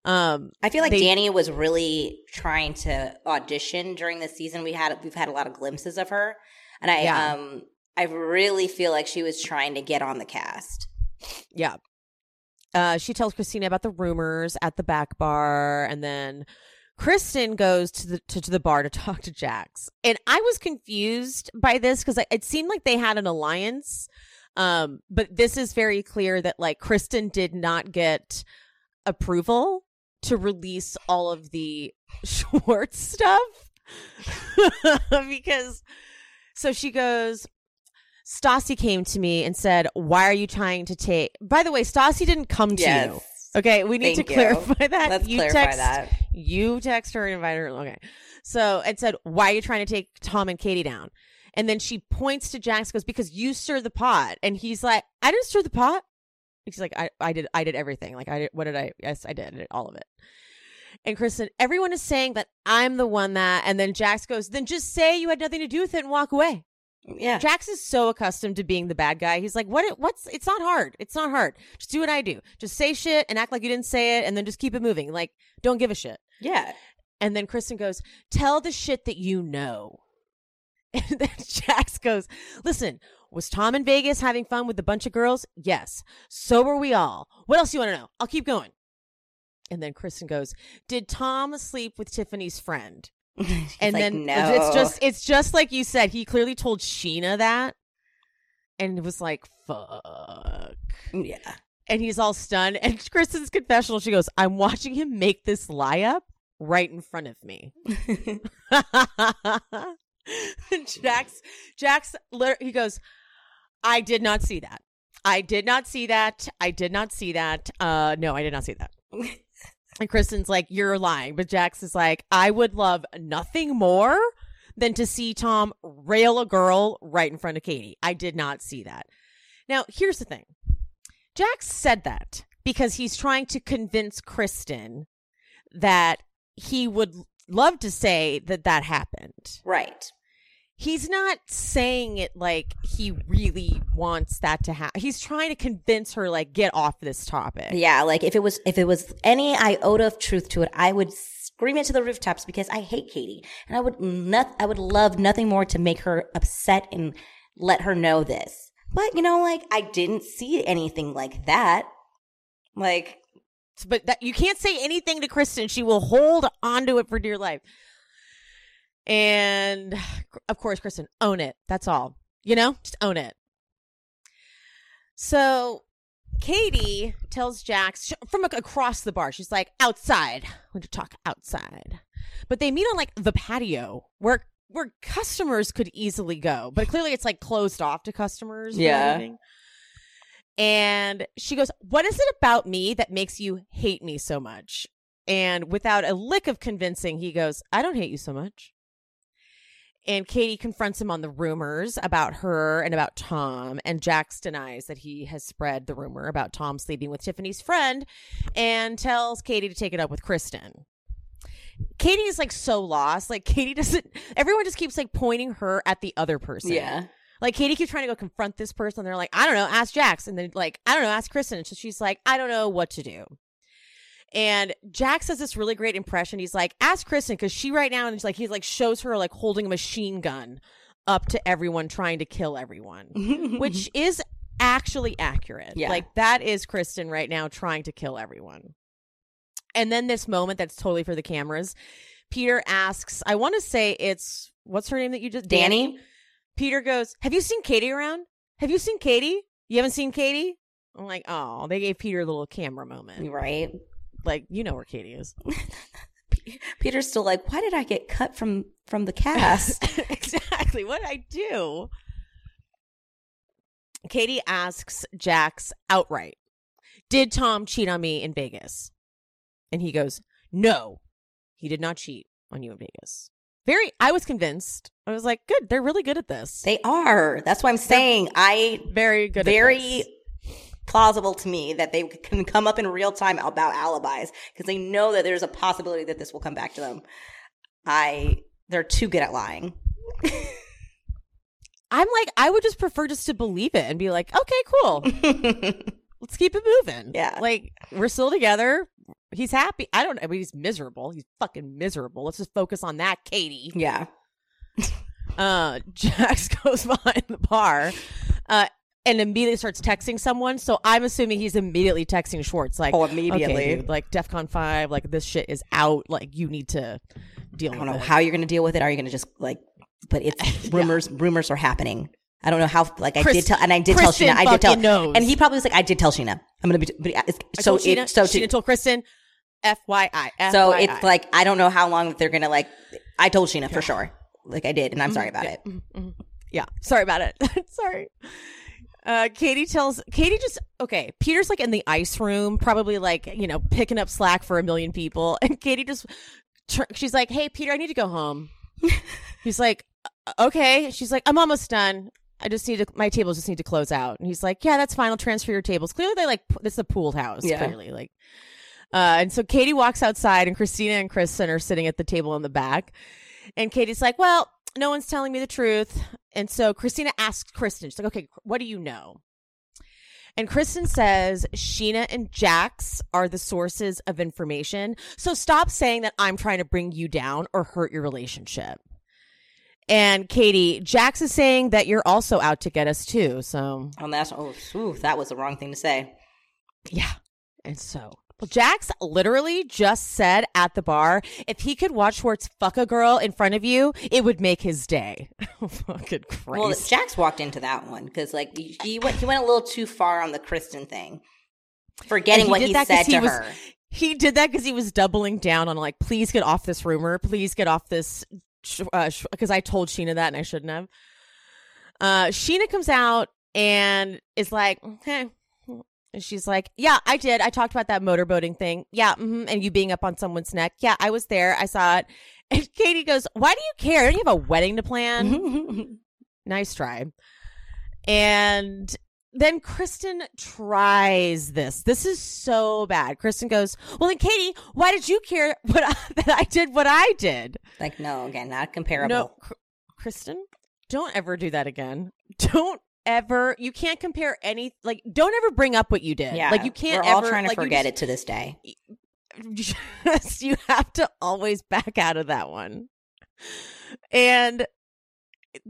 I feel like Danny was really trying to audition during this season. We've had a lot of glimpses of her, and I really feel like she was trying to get on the cast. Yeah. She tells Christina about the rumors at the back bar, and then Kristen goes to the bar to talk to Jax. And I was confused by this because it seemed like they had an alliance, but this is very clear that like Kristen did not get approval to release all of the Schwartz stuff because so she goes. Stassi came to me and said, why are you trying to take... By the way, Stassi didn't come to you. Okay, we need to clarify that. Let's clarify that. You text her and invite her. Okay. So it said, why are you trying to take Tom and Katie down? And then she points to Jax, goes, because you stir the pot. And he's like, I didn't stir the pot. She's like, I did everything. Like, I did all of it. And Kristen, everyone is saying that I'm the one that... And then Jax goes, then just say you had nothing to do with it and walk away. Yeah, Jax is so accustomed to being the bad guy. He's like, what's it's not hard. It's not hard. Just do what I do. Just say shit and act like you didn't say it, and then just keep it moving. Like, don't give a shit. Yeah. And then Kristen goes, tell the shit that you know. And then Jax goes, listen, was Tom in Vegas having fun with a bunch of girls? Yes. So were we all. What else do you want to know? I'll keep going. And then Kristen goes, did Tom sleep with Tiffany's friend? She's and like, then no. it's just like you said, he clearly told Sheena that and it was like, fuck. Yeah. And he's all stunned. And Kristen's confessional, she goes, I'm watching him make this lie up right in front of me. Jax, he goes, I did not see that. No, I did not see that. And Kristen's like, you're lying. But Jax is like, I would love nothing more than to see Tom rail a girl right in front of Katie. I did not see that. Now, here's the thing. Jax said that because he's trying to convince Kristen that he would love to say that happened. Right. He's not saying it like he really wants that to happen. He's trying to convince her, like, get off this topic. Yeah, like if it was any iota of truth to it, I would scream it to the rooftops because I hate Katie, and I would love nothing more to make her upset and let her know this. But you know, like I didn't see anything like that. Like, but that, you can't say anything to Kristen; she will hold onto it for dear life. And of course, Kristen, own it. That's all. You know, just own it. So Katie tells Jax from across the bar. She's like, outside. We need to talk outside. But they meet on like the patio where customers could easily go. But clearly it's like closed off to customers. Yeah. And she goes, what is it about me that makes you hate me so much? And without a lick of convincing, he goes, I don't hate you so much. And Katie confronts him on the rumors about her and about Tom. And Jax denies that he has spread the rumor about Tom sleeping with Tiffany's friend and tells Katie to take it up with Kristen. Katie is like so lost. Like Katie doesn't, everyone just keeps like pointing her at the other person. Yeah. Like Katie keeps trying to go confront this person. They're like, I don't know, ask Jax. And then like, I don't know, ask Kristen. And so she's like, I don't know what to do. And Jax has this really great impression. He's like, ask Kristen, because she right now, and he shows her like holding a machine gun up to everyone trying to kill everyone, which is actually accurate. Yeah. Like that is Kristen right now trying to kill everyone. And then this moment that's totally for the cameras, Peter asks, I want to say it's, what's her name that you just, Danny? Peter goes, have you seen Katie around? Have you seen Katie? You haven't seen Katie? I'm like, oh, they gave Peter a little camera moment. Right. Like, you know where Katie is. Peter's still like, why did I get cut from the cast? Exactly. What did I do? Katie asks Jax outright, did Tom cheat on me in Vegas? And he goes, no, he did not cheat on you in Vegas. I was convinced. I was like, good. They're really good at this. They are. That's what I'm saying. Very plausible to me that they can come up in real time about alibis because they know that there's a possibility that this will come back to them. They're too good at lying. I'm like, I would just prefer just to believe it and be like, okay, cool. Let's keep it moving. Yeah. Like, we're still together. He's happy. I mean, he's miserable. He's fucking miserable. Let's just focus on that, Katie. Yeah. Jax goes behind the bar and immediately starts texting someone. So I'm assuming he's immediately texting Schwartz. Like, oh, immediately. Okay, dude, like, DEFCON 5, like, this shit is out. Like, you need to deal with it. I don't know how you're going to deal with it. Are you going to just, like... But it's rumors. Yeah. Rumors are happening. I don't know how. Like I did tell Sheena. I did tell. Knows. And he probably was like, I did tell Sheena. I'm gonna be. Sheena told Kristen. FYI. So it's like I don't know how long they're gonna like. I told Sheena for sure. Like I did, and I'm sorry about it. Yeah, sorry about it. Sorry. Peter's like in the ice room, probably like picking up slack for a million people, and Katie just she's like, hey Peter, I need to go home. He's like, okay. She's like, I'm almost done. My tables just need to close out. And he's like, yeah, that's fine. I'll transfer your tables. Clearly, they like this is a pooled house. Yeah. Clearly, like, and so Katie walks outside, and Christina and Kristen are sitting at the table in the back, and Katie's like, well, no one's telling me the truth. And so Christina asks Kristen, she's like, okay, what do you know? And Kristen says, Sheena and Jax are the sources of information. So stop saying that I'm trying to bring you down or hurt your relationship. And Katie, Jax is saying that you're also out to get us too. So that was the wrong thing to say. Yeah. And so Jax literally just said at the bar, if he could watch Schwartz fuck a girl in front of you, it would make his day. Oh, fucking Christ. Well, Jax walked into that one because like he went a little too far on the Kristen thing, forgetting what he said to her. He did that because he was doubling down on like, please get off this rumor. Please get off this because I told Sheena that and I shouldn't have. Sheena comes out and is like, okay. And she's like, yeah, I did. I talked about that motorboating thing. Yeah. Mm-hmm. And you being up on someone's neck. Yeah, I was there. I saw it. And Katie goes, why do you care? Don't you have a wedding to plan? Nice try. And then Kristen tries this. This is so bad. Kristen goes, well, then Katie, why did you care that I did what I did? Like, no, again, not comparable. No, Kristen, don't ever do that again. Don't ever. You can't compare any. Like, don't ever bring up what you did. Yeah, like you can't. We're all trying to forget it to this day. You have to always back out of that one. And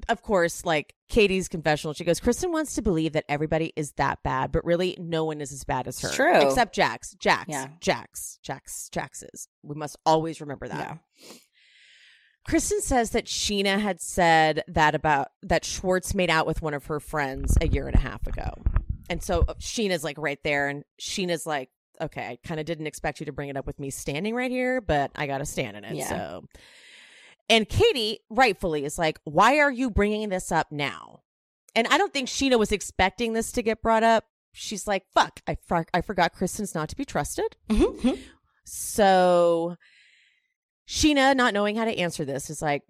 of course, like Katie's confessional, she goes, Kristen wants to believe that everybody is that bad, but really, no one is as bad as her. It's true, except Jax. Jax is. We must always remember that. Yeah. Kristen says that Sheena had said that Schwartz made out with one of her friends a year and a half ago. And so Sheena's like right there. And Sheena's like, okay, I kind of didn't expect you to bring it up with me standing right here, but I got to stand in it. Yeah. So, and Katie rightfully is like, why are you bringing this up now? And I don't think Sheena was expecting this to get brought up. She's like, fuck, I forgot Kristen's not to be trusted. Mm-hmm. So Sheena, not knowing how to answer this, is like,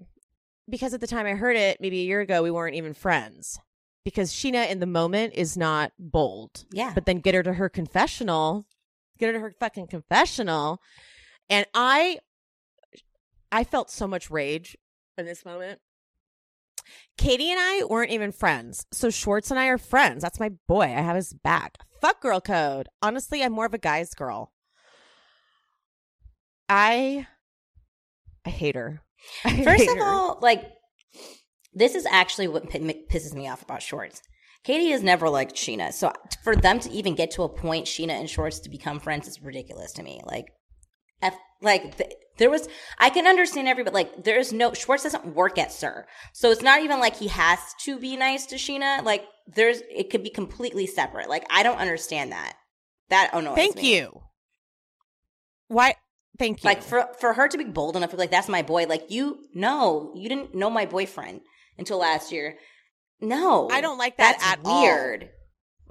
because at the time I heard it, maybe a year ago, we weren't even friends. Because Sheena in the moment is not bold. Yeah. But then get her to her fucking confessional. And I felt so much rage in this moment. Katie and I weren't even friends. So Schwartz and I are friends. That's my boy. I have his back. Fuck girl code. Honestly, I'm more of a guy's girl. I hate her. First of all, like, this is actually what pisses me off about Schwartz. Katie has never liked Sheena. So for them to even get to a point, Sheena and Schwartz to become friends is ridiculous to me. Like, I can understand everybody. Like, there is no, Schwartz doesn't work at Sur. So it's not even like he has to be nice to Sheena. Like, it could be completely separate. Like, I don't understand that. That annoys me. Thank you. Why? Thank you. Like, for her to be bold enough to be like, that's my boy. Like, you didn't know my boyfriend until last year. No. I don't like that at all. That's weird.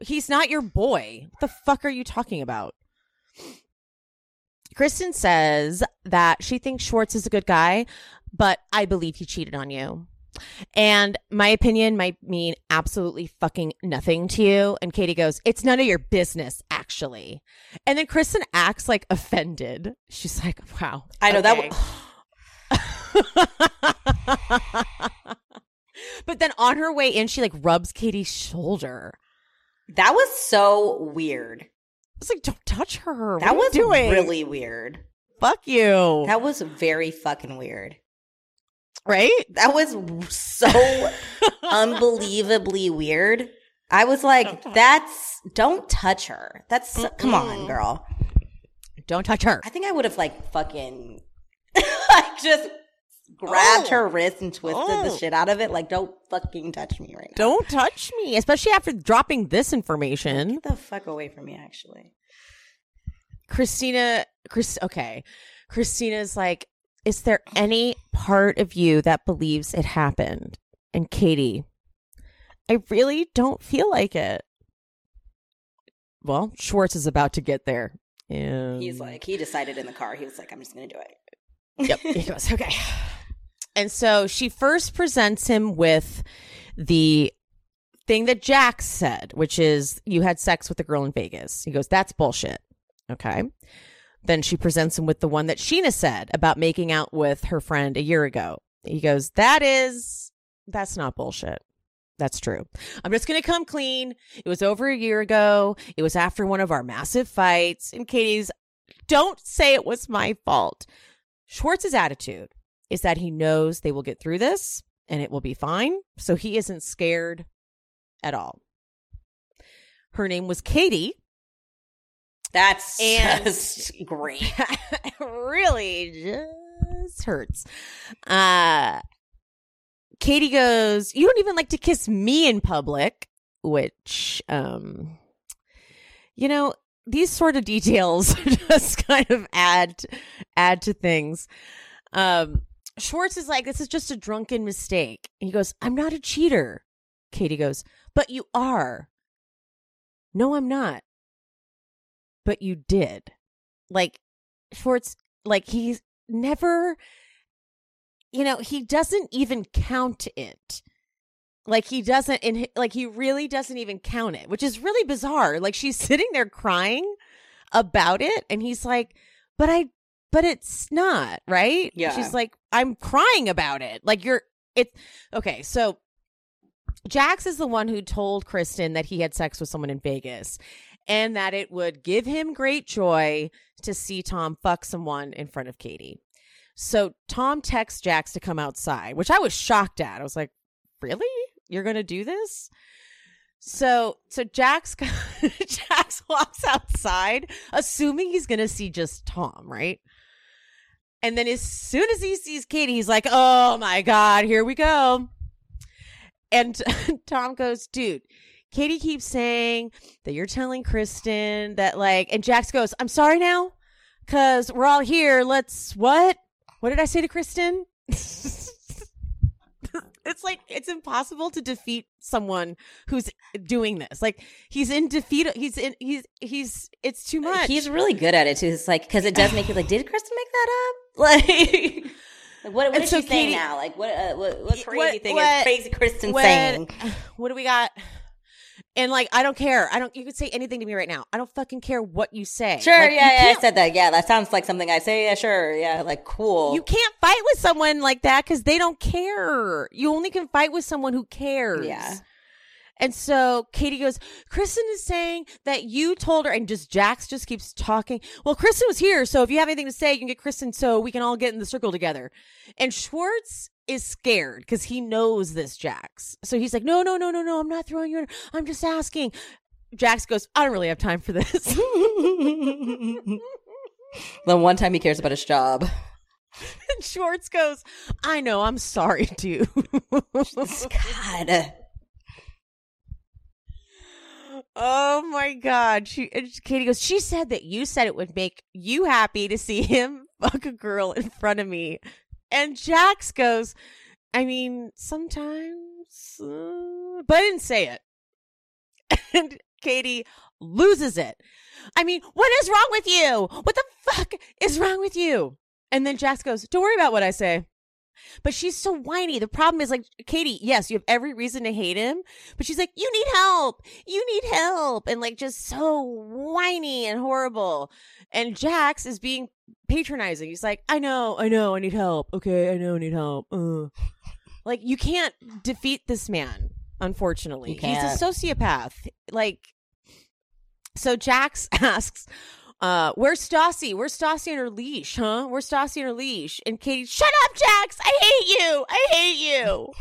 He's not your boy. What the fuck are you talking about? Kristen says that she thinks Schwartz is a good guy, but I believe he cheated on you. And my opinion might mean absolutely fucking nothing to you. And Katie goes, it's none of your business, actually. And then Kristen acts like offended. She's like, wow. I know okay. that. But then on her way in, she like rubs Katie's shoulder. That was so weird. I was like, don't touch her. That was really weird. Fuck you. That was very fucking weird. Right? That was so unbelievably weird. I was like, don't touch her. That's, come on, girl. Don't touch her. I think I would have like fucking like just grabbed her wrist and twisted the shit out of it. Like, don't fucking touch me right now. Don't touch me. Especially after dropping this information. Get the fuck away from me, actually. Christina's like, is there any part of you that believes it happened? And Katie, I really don't feel like it. Well, Schwartz is about to get there. And he's like, he decided in the car. He was like, I'm just going to do it. Yep. He goes, okay. And so she first presents him with the thing that Jack said, which is you had sex with a girl in Vegas. He goes, that's bullshit. Okay. Then she presents him with the one that Sheena said about making out with her friend a year ago. He goes, that's not bullshit. That's true. I'm just going to come clean. It was over a year ago. It was after one of our massive fights. And Katie's, don't say it was my fault. Schwartz's attitude is that he knows they will get through this and it will be fine. So he isn't scared at all. Her name was Katie. That's just great. It really just hurts. Katie goes, you don't even like to kiss me in public, which, you know, these sort of details just kind of add to things. Schwartz is like, this is just a drunken mistake. He goes, I'm not a cheater. Katie goes, but you are. No, I'm not. But you did. Like, Schwartz, like, he's never, you know, he doesn't even count it. Like, he really doesn't even count it, which is really bizarre. Like, she's sitting there crying about it, and he's like, but it's not, right? Yeah. She's like, I'm crying about it. Like, okay, so Jax is the one who told Kristen that he had sex with someone in Vegas. And that it would give him great joy to see Tom fuck someone in front of Katie. So Tom texts Jax to come outside, which I was shocked at. I was like, really? You're going to do this? So Jax walks outside, assuming he's going to see just Tom, right? And then as soon as he sees Katie, he's like, oh, my God, here we go. And Tom goes, dude. Katie keeps saying that you're telling Kristen that, like, and Jax goes, I'm sorry now, because we're all here. Let's, what? What did I say to Kristen? It's like, it's impossible to defeat someone who's doing this. Like, he's in defeat. It's too much. He's really good at it, too. It's like, because it does make you like, did Kristen make that up? Like, what is she saying now? Like, what crazy thing is Kristen saying? What do we got? And like, I don't care. You could say anything to me right now. I don't fucking care what you say. Sure. Like, yeah. I said that. Yeah. That sounds like something I say. Yeah. Sure. Yeah. Like, cool. You can't fight with someone like that because they don't care. You only can fight with someone who cares. Yeah. And so Katie goes, Kristen is saying that you told her, and just Jax just keeps talking. Well, Kristen was here. So if you have anything to say, you can get Kristen so we can all get in the circle together. And Schwartz is scared because he knows this Jax. So he's like, no, I'm not throwing you in. I'm just asking. Jax goes, I don't really have time for this. The one time he cares about his job. And Schwartz goes, I know. I'm sorry, dude. God. Oh, my my God. Katie goes, she said that you said it would make you happy to see him fuck a girl in front of me. And Jax goes, I mean, sometimes, but I didn't say it. And Katie loses it. I mean, what is wrong with you? What the fuck is wrong with you? And then Jax goes, don't worry about what I say. But she's so whiny. The problem is, like, Katie, yes, you have every reason to hate him, but she's like, you need help. You need help. And like, just so whiny and horrible. And Jax is being patronizing. He's like, I know, I need help. Okay, I know, I need help. Like, you can't defeat this man, unfortunately. He's a sociopath. Like, so Jax asks, where's Stassi? Where's Stassi and her leash, huh? Where's Stassi and her leash? And Katie, shut up, Jax! I hate you! I hate you!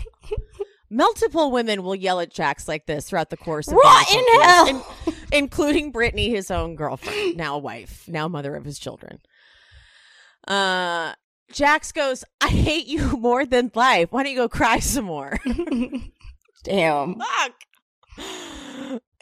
Multiple women will yell at Jax like this throughout the course of Rotten hell! Including Brittany, his own girlfriend, now wife, now mother of his children. Jax goes, I hate you more than life. Why don't you go cry some more? Damn. Fuck!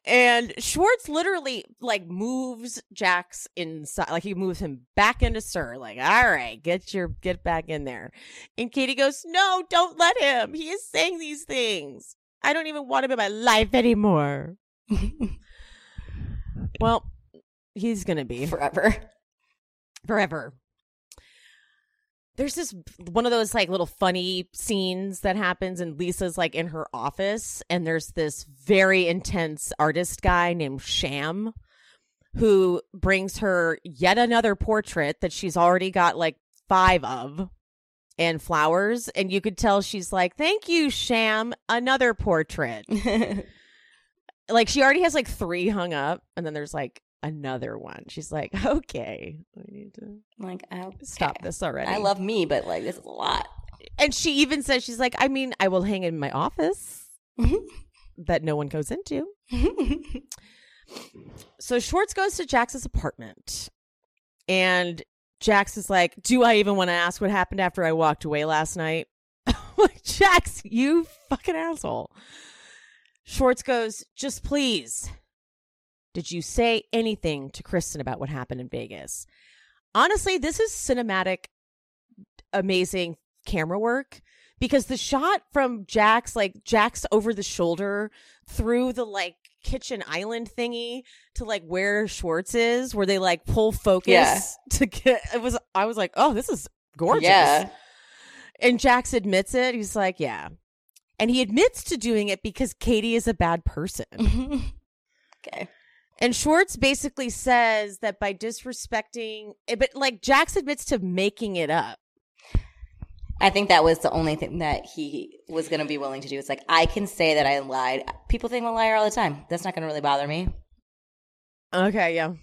And Schwartz literally, like, moves Jax inside. Like, he moves him back into Sur. Like, all right, get back in there. And Katie goes, no, don't let him. He is saying these things. I don't even want him in my life anymore. Well, he's going to be. Forever. There's this one of those, like, little funny scenes that happens, and Lisa's, like, in her office, and there's this very intense artist guy named Sham who brings her yet another portrait that she's already got, like, 5 of, and flowers, and you could tell she's like, thank you, Sham, another portrait. Like, she already has, like, 3 hung up, and then there's, like, another one. She's like, okay, I need to stop this already. I love me, but like, this is a lot. And she even says, she's like, I mean, I will hang in my office that no one goes into. So Schwartz goes to Jax's apartment, and Jax is like, do I even want to ask what happened after I walked away last night? Like, Jax, you fucking asshole. Schwartz goes, just please, did you say anything to Kristen about what happened in Vegas? Honestly, this is cinematic, amazing camera work, because the shot from Jax, like Jax over the shoulder through the like kitchen island thingy to like where Schwartz is, where they like pull focus to get it, was I was like, oh, this is gorgeous. Yeah. And Jax admits it. He's like, yeah. And he admits to doing it because Katie is a bad person. Okay. And Schwartz basically says that by disrespecting, but like Jax admits to making it up. I think that was the only thing that he was going to be willing to do. It's like, I can say that I lied. People think I'm a liar all the time. That's not going to really bother me. Okay, yeah.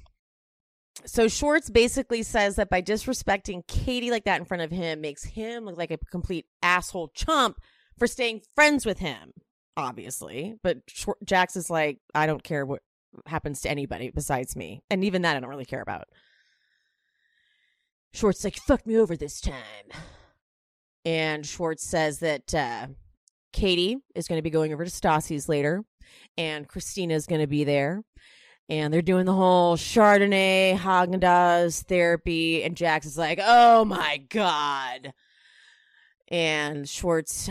So Schwartz basically says that by disrespecting Katie like that in front of him makes him look like a complete asshole chump for staying friends with him, obviously. But Jax is like, I don't care what happens to anybody besides me, and even that I don't really care about. Schwartz like, fuck me over this time. And Schwartz says that Katie is going to be going over to Stassi's later, and Christina is going to be there, and they're doing the whole Chardonnay, Haagen-Dazs therapy, and Jax is like, oh my God. And Schwartz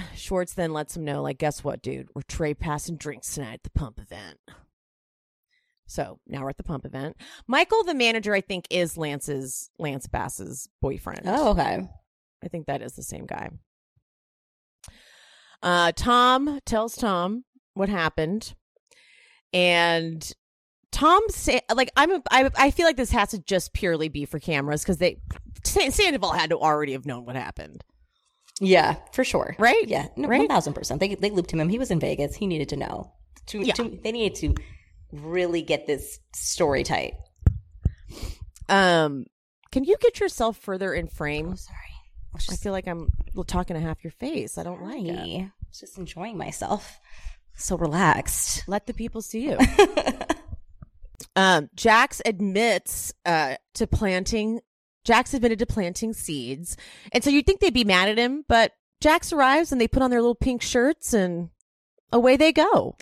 then lets him know, like, guess what, dude, we're trade passing drinks tonight at the Pump event. So now we're at the Pump event. Michael, the manager, I think is Lance Bass's boyfriend. Oh, okay. I think that is the same guy. Tom tells Tom what happened, and Tom say, like, I feel like this has to just purely be for cameras, because they Sandoval had to already have known what happened. Yeah, for sure. Right? Yeah, no, right? 1,000%. They looped him in. He was in Vegas. He needed to know. They needed to really get this story tight. Can you get yourself further in frame? Oh, sorry. I feel like I'm talking to half your face. I don't like it. I was just enjoying myself. So relaxed. Let the people see you. Jax admits to planting. Jax admitted to planting seeds. And so you'd think they'd be mad at him, but Jax arrives and they put on their little pink shirts and away they go.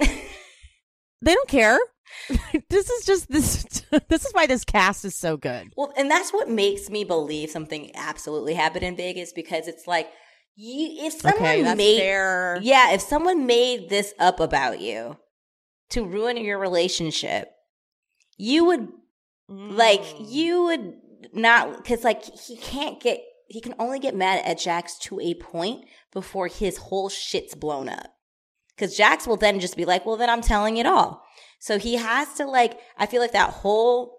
They don't care. This is why this cast is so good. Well, and that's what makes me believe something absolutely happened in Vegas, because it's like, if someone made this up about you to ruin your relationship, you would not, because he can only get mad at Jax to a point before his whole shit's blown up. Because Jax will then just be like, well, then I'm telling it all. So he has to, like, I feel like that whole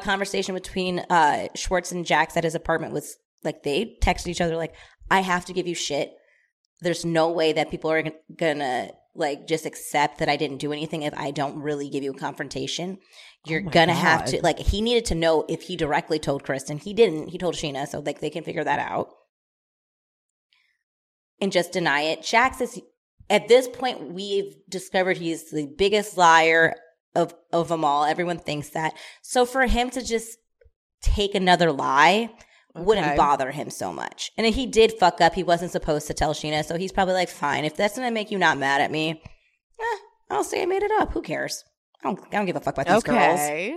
conversation between Schwartz and Jax at his apartment was like, they texted each other like, I have to give you shit. There's no way that people are going to like just accept that I didn't do anything if I don't really give you a confrontation. You're going to have to, like, he needed to know if he directly told Kristen. He didn't. He told Sheena. So, like, they can figure that out and just deny it. Jax is, at this point, we've discovered he's the biggest liar of them all. Everyone thinks that. So for him to just take another lie wouldn't bother him so much. And if he did fuck up, he wasn't supposed to tell Sheena. So he's probably like, fine, if that's going to make you not mad at me, I'll say I made it up. Who cares? I don't give a fuck about these girls. Okay.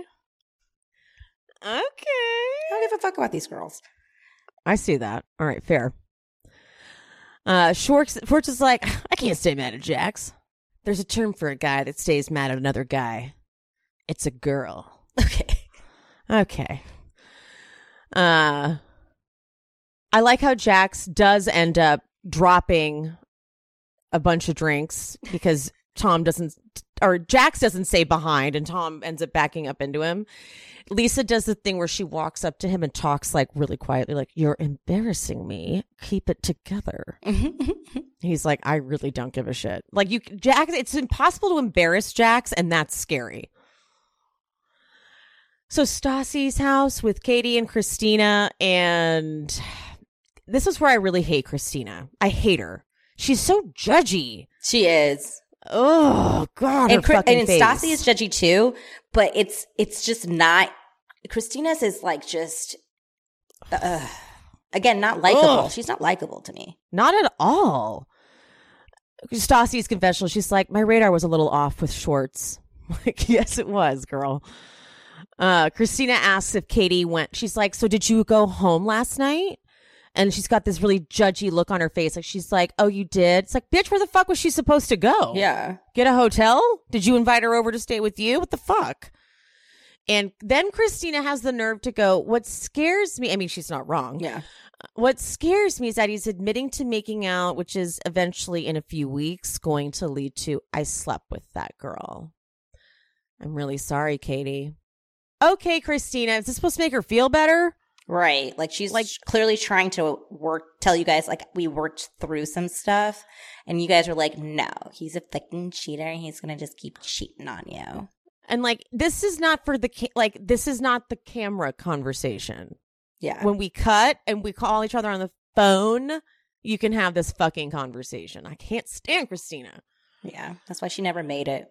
I don't give a fuck about these girls. I see that. All right, fair. Schwartz is like, I can't stay mad at Jax. There's a term for a guy that stays mad at another guy. It's a girl. Okay. I like how Jax does end up dropping a bunch of drinks because Jax doesn't stay behind and Tom ends up backing up into him. Lisa does the thing where she walks up to him and talks like really quietly, like, you're embarrassing me. Keep it together. He's like, I really don't give a shit. Like, you, Jax, it's impossible to embarrass Jax, and that's scary. So Stassi's house with Katie and Christina, and this is where I really hate Christina. I hate her. She's so judgy. She is. Oh, God, her fucking face. And Stassi is judgy too, but it's just not – Christina's is like just again, not likable. She's not likable to me. Not at all. Stassi's confessional, she's like, my radar was a little off with Schwartz. Like, yes, it was, girl. Christina asks if Katie went – she's like, so did you go home last night? And she's got this really judgy look on her face. Like, she's like, oh, you did? It's like, bitch, where the fuck was she supposed to go? Yeah. Get a hotel? Did you invite her over to stay with you? What the fuck? And then Christina has the nerve to go, what scares me, I mean, she's not wrong. Yeah. What scares me is that he's admitting to making out, which is eventually in a few weeks going to lead to, I slept with that girl. I'm really sorry, Katie. Okay, Christina, is this supposed to make her feel better? Right. Like, she's like clearly trying to tell you guys, like, we worked through some stuff. And you guys are like, no, he's a fucking cheater. And he's going to just keep cheating on you. And, like, this is not for the, this is not the camera conversation. Yeah. When we cut and we call each other on the phone, you can have this fucking conversation. I can't stand Christina. Yeah. That's why she never made it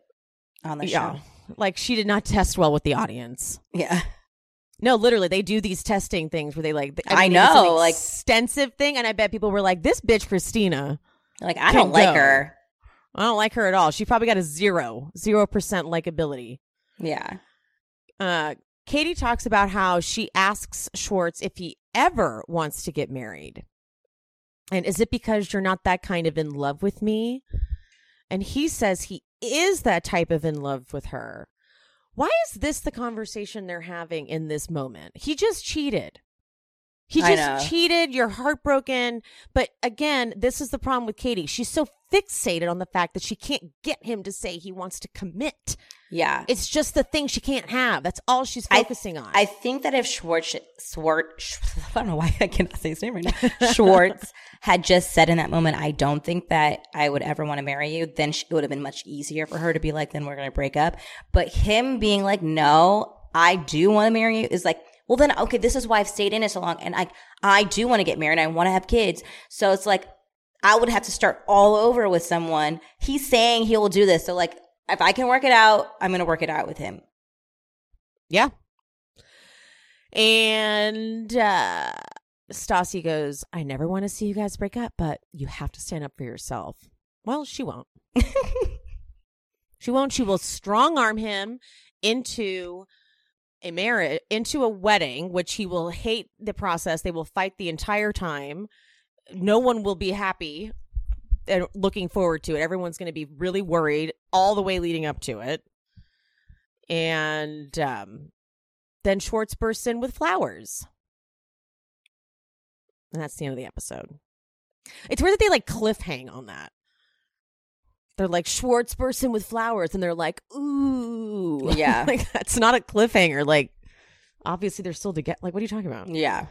on the show. Like, she did not test well with the audience. Yeah. No, literally, they do these testing things where they like. I mean, I know, it's an extensive thing, and I bet people were like, "This bitch, Christina." Like, I don't like her. I don't like her at all. She probably got a 0% likability. Yeah. Katie talks about how she asks Schwartz if he ever wants to get married, and is it because you're not that kind of in love with me? And he says he is that type of in love with her. Why is this the conversation they're having in this moment? He just cheated. You're heartbroken. But again, this is the problem with Katie. She's so fixated on the fact that she can't get him to say he wants to commit. Yeah. It's just the thing she can't have. That's all she's focusing on. I think that if Schwartz, I don't know why I cannot say his name right now. Schwartz had just said in that moment, I don't think that I would ever want to marry you, then it would have been much easier for her to be like, then we're going to break up. But him being like, no, I do want to marry you, is like, well, then, okay, this is why I've stayed in it so long. And I do want to get married. I want to have kids. So it's like, I would have to start all over with someone. He's saying he will do this. So, like, if I can work it out, I'm going to work it out with him. Yeah. And Stassi goes, I never want to see you guys break up, but you have to stand up for yourself. Well, she won't. She won't. She will strong arm him into a marriage, into a wedding, which he will hate the process. They will fight the entire time. No one will be happy and looking forward to it. Everyone's going to be really worried all the way leading up to it. And then Schwartz bursts in with flowers. And that's the end of the episode. It's weird that they like cliffhang on that. They're like, Schwartz bursts in with flowers, and they're like, ooh. Yeah. Like, that's not a cliffhanger. Like, obviously they're still together. Like, what are you talking about? Yeah.